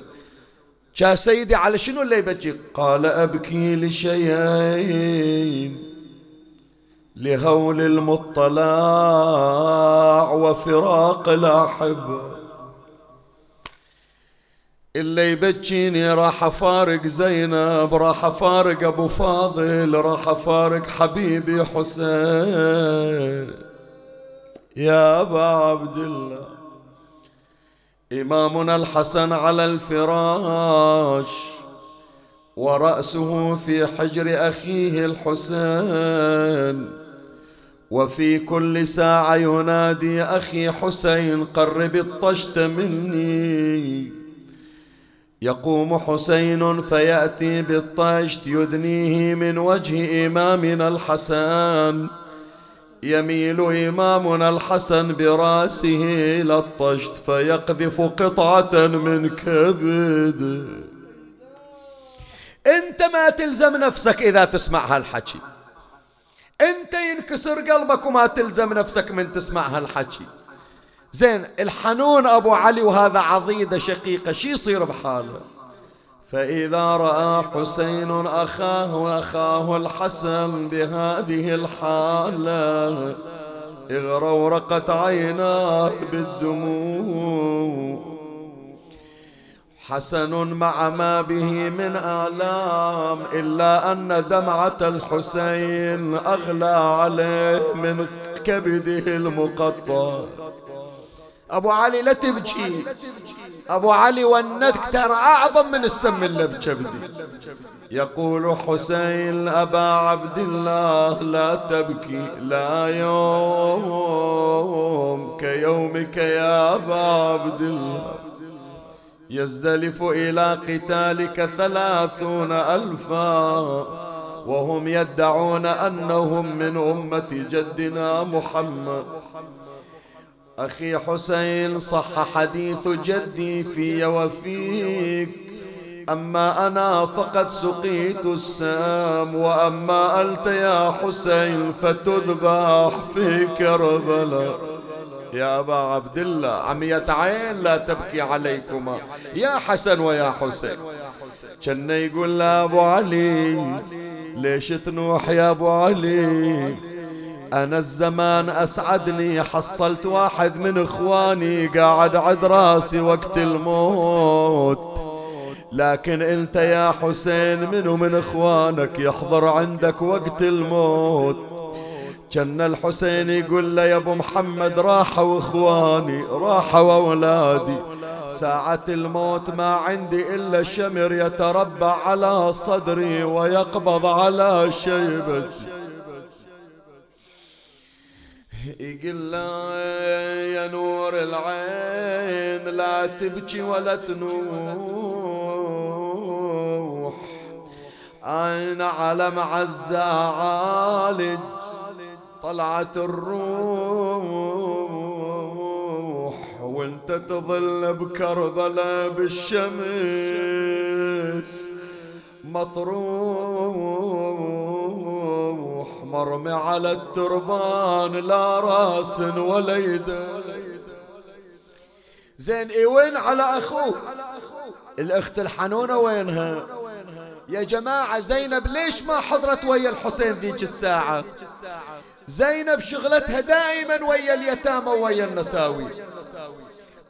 يا سيدي على شنو اللي يبكي؟ قال أبكي لشيئين، لهول المطلع وفراق الأحبة. اللي يبكيني راح أفارق زينب، راح أفارق أبو فاضل، راح أفارق حبيبي حسين. يا أبا عبد الله إمامنا الحسن على الفراش ورأسه في حجر أخيه الحسين، وفي كل ساعة ينادي أخي حسين قرب الطشت مني. يقوم حسين فيأتي بالطشت يدنيه من وجه إمامنا الحسن، يميل إمامنا الحسن براسه إلى الطشت فيقذف قطعة من كبده. أنت ما تلزم نفسك إذا تسمع هالحكي، أنت ينكسر قلبك وما تلزم نفسك من تسمع هالحكي. زين الحنون أبو علي وهذا عضيدة شقيقة شي يصير بحاله؟ فإذا رأى حسين أخاه الحسن بهذه الحالة اغرورقت عيناه بالدموع. حسن مع ما به من آلام إلا أن دمعة الحسين أغلى عليه من كبده المقطع. أبو علي لا تبكي، أبو علي والندك ترى أعظم من السم اللي بكبدي. يقول حسين أبا عبد الله لا تبكي، لا يوم كيومك يا أبا عبد الله، يزدلف إلى قتالك 30,000 وهم يدعون أنهم من أمة جدنا محمد. أخي حسين صح حديث جدي في وفيك، أما أنا فقد سقيت السام، وأما أنت يا حسين فتذبح في كربلاء. يا أبا عبد الله عمية عين لا تبكي عليكما يا حسن ويا حسين. كان يقول له أبو علي ليش تنوح يا أبو علي، أنا الزمان أسعدني حصلت واحد من إخواني قاعد عد راسي وقت الموت، لكن أنت يا حسين منو من إخوانك يحضر عندك وقت الموت؟ كان الحسين يقول له يا ابو محمد راحوا اخواني راحوا اولادي، ساعة الموت ما عندي الا الشمر يتربع على صدري ويقبض على شيبتي. يقول له يا نور العين لا تبكي ولا تنوح، انا على معزة عالج طلعت الروح وانت تظل بكربلاء بالشمس مطروح مرمي على التربان لا راس ولا يد. زين اي وين على اخوه؟ الاخت الحنونة وينها؟ يا جماعة زينب ليش ما حضرت ويا الحسين ذيك الساعة؟ زينب شغلتها دائما ويا اليتامى ويا النساوي.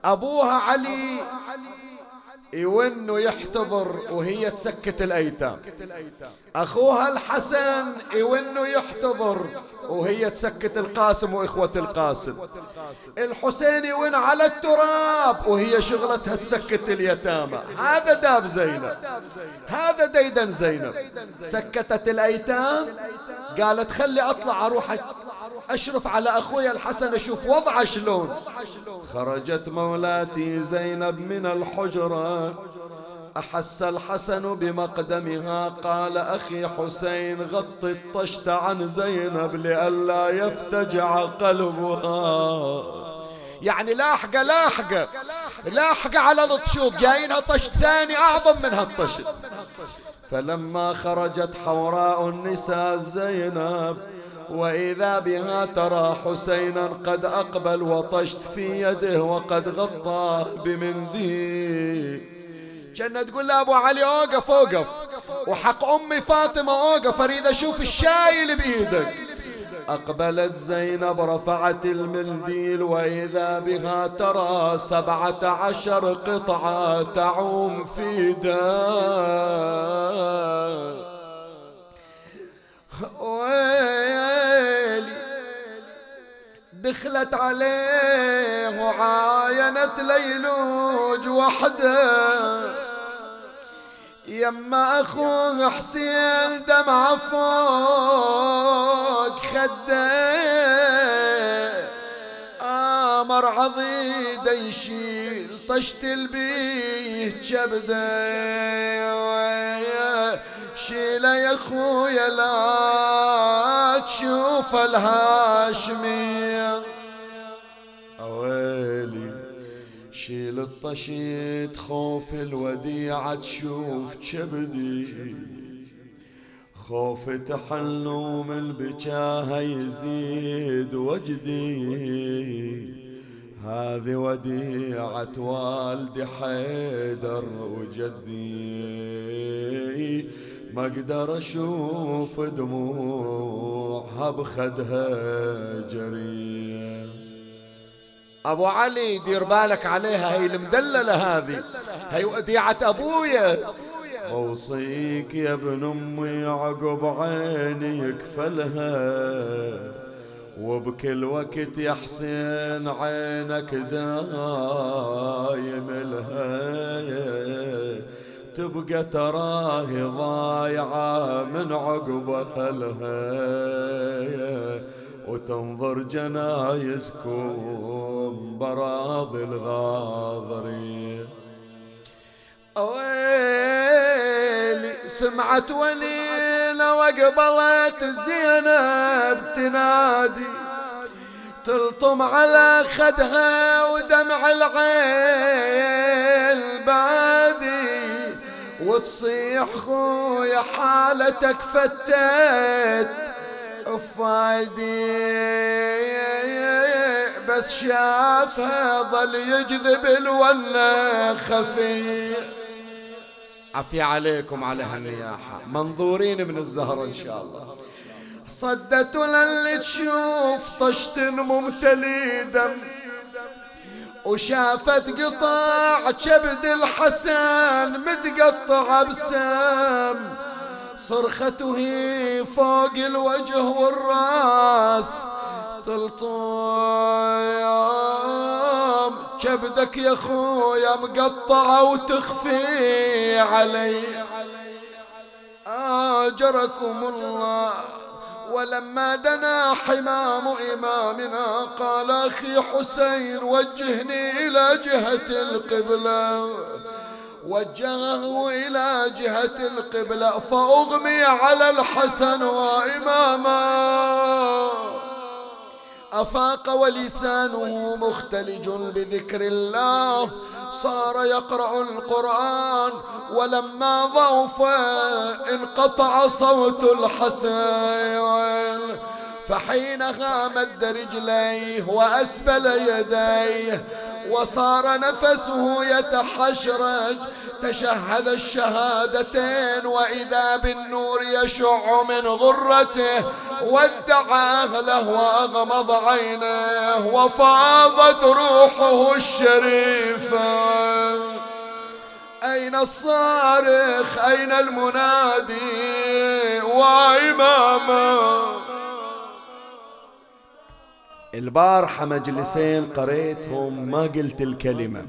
أبوها علي يون ويحتضر وهي تسكت الأيتام، أخوها الحسن يون ويحتضر وهي تسكت القاسم وإخوة القاسم، الحسين يون على التراب وهي شغلتها تسكت اليتامى. هذا داب زينب، هذا ديدن زينب. سكتت الأيتام قالت خلي أطلع أروح أشرف على أخويا الحسن أشوف وضعه شلون. خرجت مولاتي زينب من الحجرة، أحس الحسن بمقدمها قال أخي حسين غطي الطشت عن زينب لئلا يفتجع قلبها. يعني لاحقة لاحقة لاحقة على الطشوط، جايينها طشت ثاني أعظم من هالطشت. فلما خرجت حوراء النساء زينب وإذا بها ترى حسينا قد أقبل وطشت في يده وقد غطاه بمنديل. كانت تقول له أبو علي أوقف أوقف وحق أمي فاطمة أوقف أريد أشوف الشايل بإيدك. أقبلت زينب رفعت المنديل وإذا بها ترى 17 قطعة تعوم في دم. ويلي دخلت عليه وعاينت ليلوج وحده. يما أخوه حسين دمعة فوق خده، آمر عضيده يشيل طشت البيه كبده. شيله يا خويا لا تشوف الهاشمية، أويلي شيل الطشيت خوف الوديعة تشوف كبدي، خوف تحلم البجاها يزيد وجدي. هذه وديعة والدي حيدر وجدي، ما اقدر اشوف دموعها بخدها جريه. ابو علي دير بالك عليها، هي المدلله هذه، هي وديعه ابويا. اوصيك يا ابن امي عقب عيني يكفلها، وبكل وقت يا حسين عينك دايم لها، تبقى تراهي ضايعة من عقب أهلها، وتنظر جنايزكم براضي الغاضرين. أويلي سمعت وليلة وقبلت زينب تنادي، تلطم على خدها ودمع العين بادي، وتصيح خويا حالتك فتت فايدي. بس شافها ظل يجذب الونة خفي. عفي عليكم على هالنياحة، منظورين من الزهرة إن شاء الله. صدت للي تشوف طشت ممتلي دم، وشافت قطاع كبد الحسن متقطع بسام. صرخت وهي فوق الوجه والراس تلطم، كبدك يا خويا مقطعه وتخفي علي، آجركم الله. ولما دنا حمام إمامنا قال أخي حسين وجهني إلى جهة القبلة، وجهه إلى جهة القبلة فأغمي على الحسن وإماما. أفاق ولسانه مختلج بذكر الله، صار يقرأ القرآن. ولما ضعف انقطع صوت الحسين، فحينها مد رجليه وأسبل يديه، وصار نفسه يتحشرج. تشهد الشهادتين وإذا بالنور يشع من غرته، وادعى أهله وأغمض عينه وفاضت روحه الشريفة. أين الصارخ؟ أين المنادي وإمامه؟ البارحة مجلسين قريتهم ما قلت الكلمة،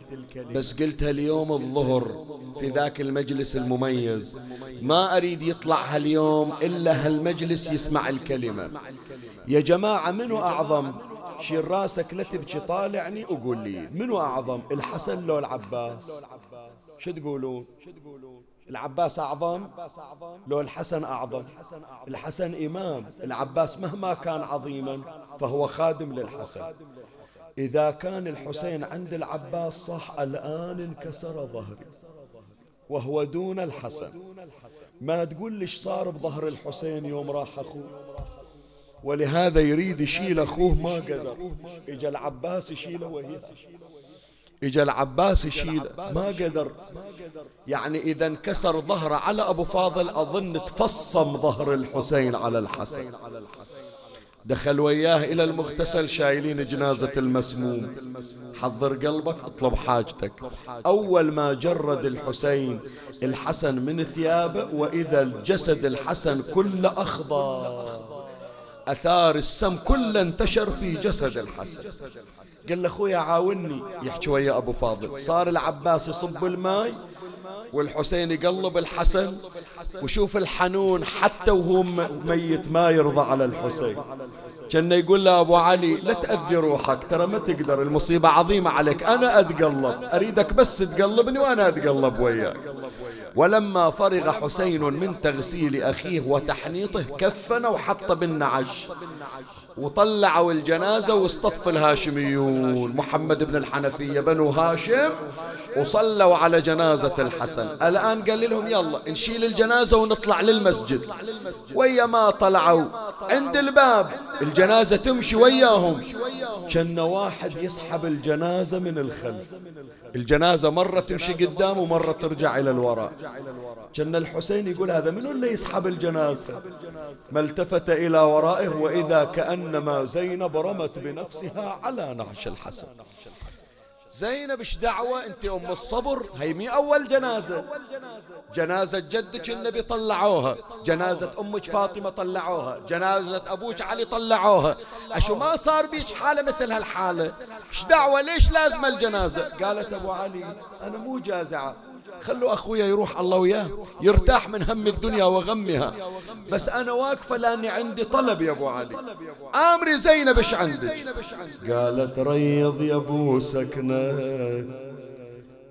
بس قلتها اليوم الظهر في ذاك المجلس المميز. ما أريد يطلع هاليوم إلا هالمجلس يسمع الكلمة. يا جماعة منو أعظم؟ شيل راسك لا تبكي طالعني وقول لي منو أعظم، الحسن لو العباس؟ شو تقولون؟ العباس أعظم لو الحسن أعظم؟ الحسن إمام، العباس مهما كان عظيما فهو خادم للحسن. إذا كان الحسين عند العباس صح، الآن انكسر ظهري وهو دون الحسن. ما تقول ليش صار بظهر الحسين يوم راح أخوه؟ ولهذا يريد يشيل أخوه ما قدر، إجا العباس يشيله وياه، إجا العباس يشيله ما قدر. يعني إذا انكسر ظهره على أبو فاضل، أظن تفصم ظهر الحسين على الحسن. دخل وياه إلى المغتسل شايلين جنازة المسموم. حضر قلبك، اطلب حاجتك. أول ما جرد الحسن من ثيابه، وإذا الجسد الحسن كله أخضر، أثار السم كله انتشر في جسد الحسن. قال له أخويا عاوني، يحكي ويا أبو فاضل. صار العباس يصب الماء والحسين يقلب الحسن. وشوف الحنون حتى وهو ميت ما يرضى على الحسين، كان يقول له أبو علي لا تأذي روحك، ترى ما تقدر، المصيبة عظيمة عليك، أنا أتقلب، أريدك بس تقلبني وأنا أتقلب وياك. ولما فرغ حسين من تغسيل أخيه وتحنيطه كفن وحط بالنعش، وطلعوا الجنازة واصطف الهاشميون محمد بن الحنفية بنو هاشم وصلوا على جنازة الحسن. الآن قال لهم يلا نشيل الجنازة ونطلع للمسجد، ويا ما طلعوا عند الباب الجنازة تمشي وياهم، كان واحد يسحب الجنازة من الخلف، الجنازة مرة تمشي قدام ومرة ترجع إلى الوراء. كان الحسين يقول هذا منو اللي يسحب الجنازة؟ ما التفت إلى ورائه وإذا كأنما زينب رمت بنفسها على نعش الحسن. زينب ايش دعوة انت ام الصبر، هي مي اول جنازة، جنازة جدك النبي طلعوها، جنازة امك فاطمة طلعوها، جنازة ابوك علي طلعوها، اشو ما صار بيش حالة مثل هالحالة؟ ايش دعوة، ليش لازم الجنازة؟ قالت ابو علي انا مو جازعة، خلوا أخويا يروح الله وياه يرتاح من هم الدنيا وغمها، بس أنا واقفة لأني عندي طلب يا أبو علي، أمري زينب إيش عندك؟ قالت ريض يا أبو سكنة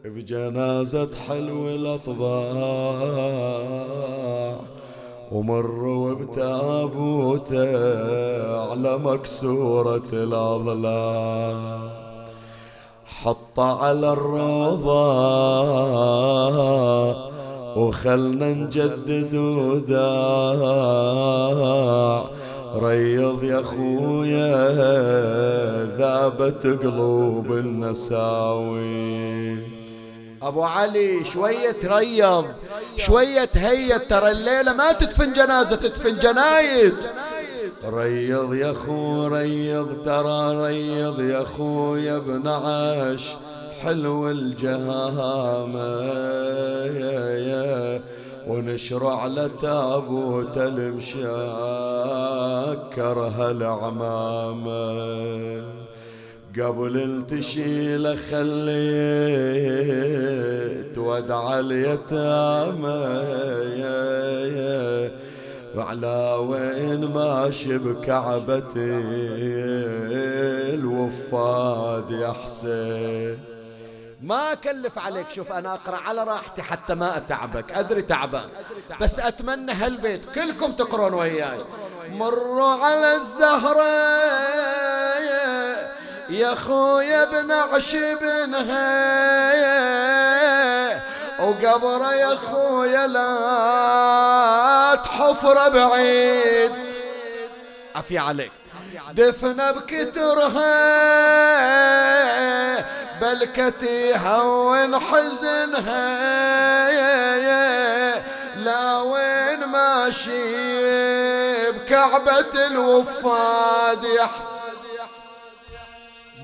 بجنازة حلو الأطباع، ومروا بتابوته على مكسورة الأضلاع، حط على الروضة وخلنا نجدد وداع، ريض يا خويا ذابت قلوب النساوي. ابو علي شوية ريض شوية هيت، ترى الليلة ما تدفن جنازة تدفن جنايز. ريض يا خو ريض، ترى ريض يا خو يا ابن عاش حلو الجهامة، ونشرع لتابوت المشاكر هالعمامة، قبل تشيله خليت ودع اليتامى، وعلى وين ماشي بكعبتي الوفاد يا حسين. ما أكلف عليك، شوف أنا أقرأ على راحتي حتى ما أتعبك، أدري تعبان، بس أتمنى هالبيت كلكم تقرون وياي. مروا على الزهرة يا خويا بنعش بنها، وقبره يا خويا لا تحفره بعيد، عفي عليك دفنه بكترها بلكتي هون حزنها، لا وين ماشي بكعبة الوفاد يحس.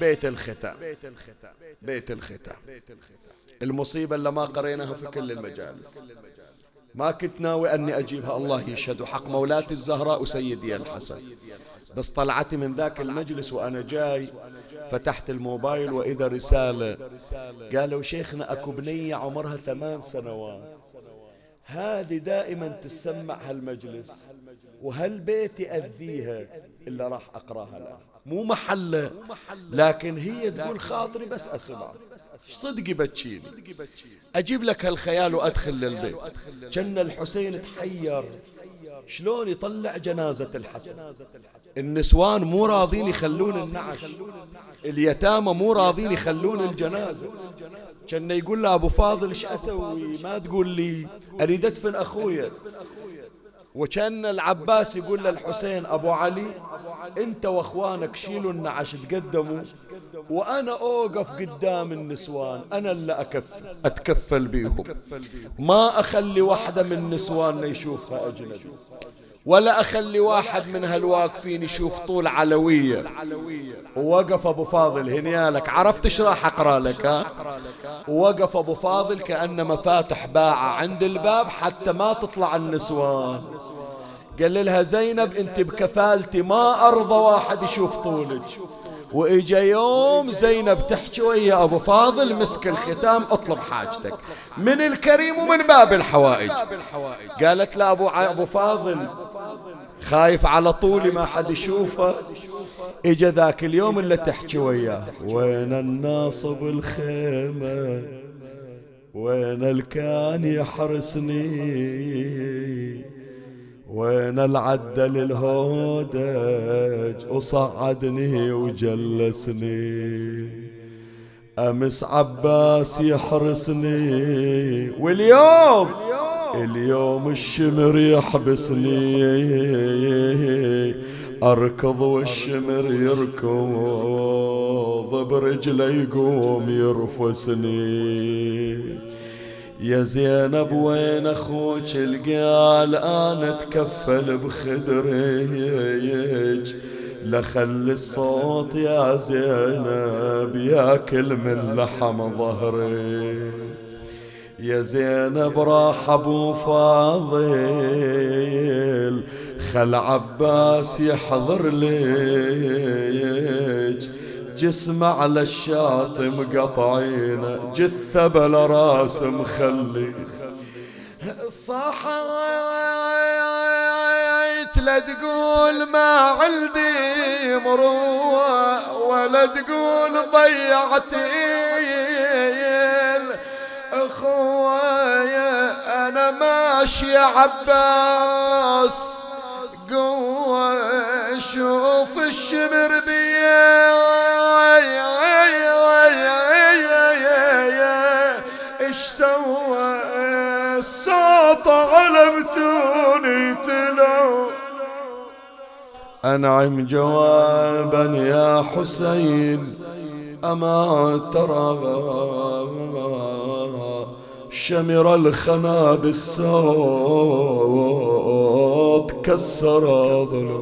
بيت الختام، بيت الختام، بيت الختام، المصيبة اللي ما قريناها في كل المجالس، ما كنت ناوي أني أجيبها الله يشهد، حق مولاتي الزهراء وسيدي الحسن، بس طلعتي من ذاك المجلس وأنا جاي فتحت الموبايل وإذا رسالة، قالوا شيخنا أكو بنية عمرها 8 سنوات، هذه دائما تسمع هالمجلس وهالبيت يأذيها، إلا راح أقراها لها مو محله، لكن هي تقول خاطري بس أسمع صدقي بتشيني، أجيب لك هالخيال وأدخل للبيت. جن الحسين تحير شلون يطلع جنازة الحسن، النسوان مو راضين يخلون النعش، اليتامى مو راضين يخلون الجنازة، جن يقول له أبو فاضل إيش أسوي، ما تقول لي أريد أدفن أخويا. وكان العباس يقول للحسين أبو علي أنت وأخوانك شيلوا النعش تقدموا، وأنا أوقف قدام النسوان، أنا اللي أتكفل بيهم، ما أخلي واحدة من النسوان يشوفها أجنبي، ولا أخلي واحد من هالواقفين يشوف طول علوية. ووقف أبو فاضل، هنيالك عرفت ايش راح أقرأ لك ها؟ ووقف أبو فاضل كأن مفاتح باعة عند الباب حتى ما تطلع النسوان، قال لها زينب أنت بكفالتي ما أرضى واحد يشوف طولك، واجا يوم زينب تحكي ويا ابو فاضل مسك الختام اطلب حاجتك من الكريم ومن باب الحوائج. قالت له ابو فاضل خايف على طولي ما حد يشوفه. اجا ذاك اليوم اللي تحكي وياه وين الناصب الخيمه وين الكان يحرسني وين العدل للهودج وصعدني وجلسني أمس عباس يحرسني واليوم الشمر يحبسني أركض والشمر يركض برجلي يقوم يرفسني. يا زينب وين اخوك القال انا اتكفل بخدريج لخلي الصوت يا زينب ياكل من لحم ظهري. يا زينب راح ابو فاضل خل عباس يحضر ليج جسمه على الشاطم قطعينه جثه بلا راس مخلي صحيت لا تقول ما عندي مروه ولا تقول ضيعتي اخويا انا ماشي عباس قوه شوف الشمر بيه أنعم جوابا يا حسين أما ترى شمر الخنا بالصوت كسر ظلم.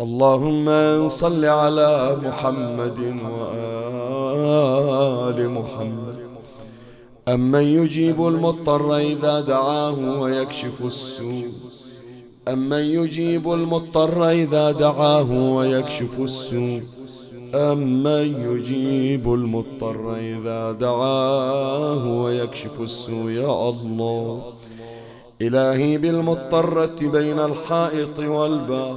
اللهم صل على محمد وآل محمد. أمن يجيب المضطر إذا دعاه ويكشف السوء أمن يجيب المضطر إذا دعاه ويكشف السوء أمن يجيب المضطر إذا دعاه ويكشف السوء. يا الله إلهي بالمضطرة بين الحائط والباب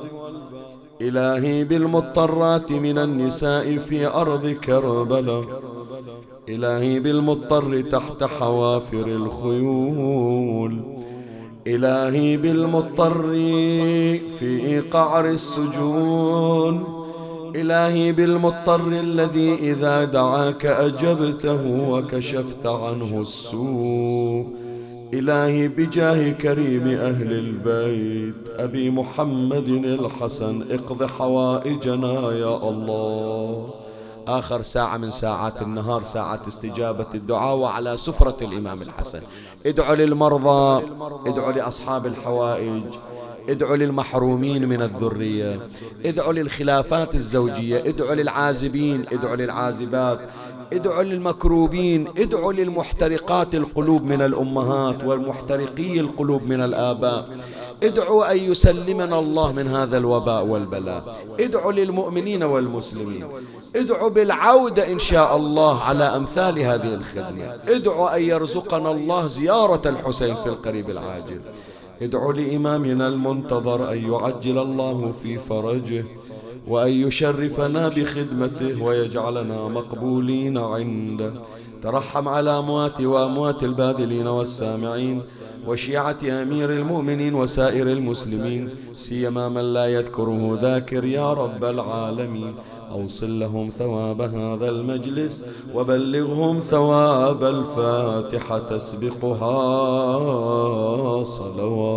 إلهي بالمضطرات من النساء في أرض كربلاء إلهي بالمضطر تحت حوافر الخيول إلهي بالمضطر في قعر السجون إلهي بالمضطر الذي إذا دعاك أجبته وكشفت عنه السوء. إلهي بجاه كريم أهل البيت أبي محمد الحسن اقض حوائجنا يا الله. آخر ساعة من ساعات النهار ساعة استجابة الدعاء وعلى سفرة الإمام الحسن. ادعوا للمرضى، ادعوا لأصحاب الحوائج، ادعوا للمحرومين من الذرية، ادعوا للخلافات الزوجية، ادعوا للعازبين، ادعوا للعازبات، ادعوا للمكروبين، ادعوا للمحترقات القلوب من الأمهات والمحترقي القلوب من الآباء، ادعوا أن يسلمنا الله من هذا الوباء والبلاء، ادعوا للمؤمنين والمسلمين، ادعوا بالعودة إن شاء الله على أمثال هذه الخدمة، ادعوا أن يرزقنا الله زيارة الحسين في القريب العاجل، ادعوا لإمامنا المنتظر أن يعجل الله في فرجه وأن يشرفنا بخدمته ويجعلنا مقبولين عنده. ترحم على أمواتي وأموات الباذلين والسامعين وشيعة أمير المؤمنين وسائر المسلمين سيما من لا يذكره ذاكر يا رب العالمين. أوصل لهم ثواب هذا المجلس وبلغهم ثواب الفاتحة تسبقها صلوات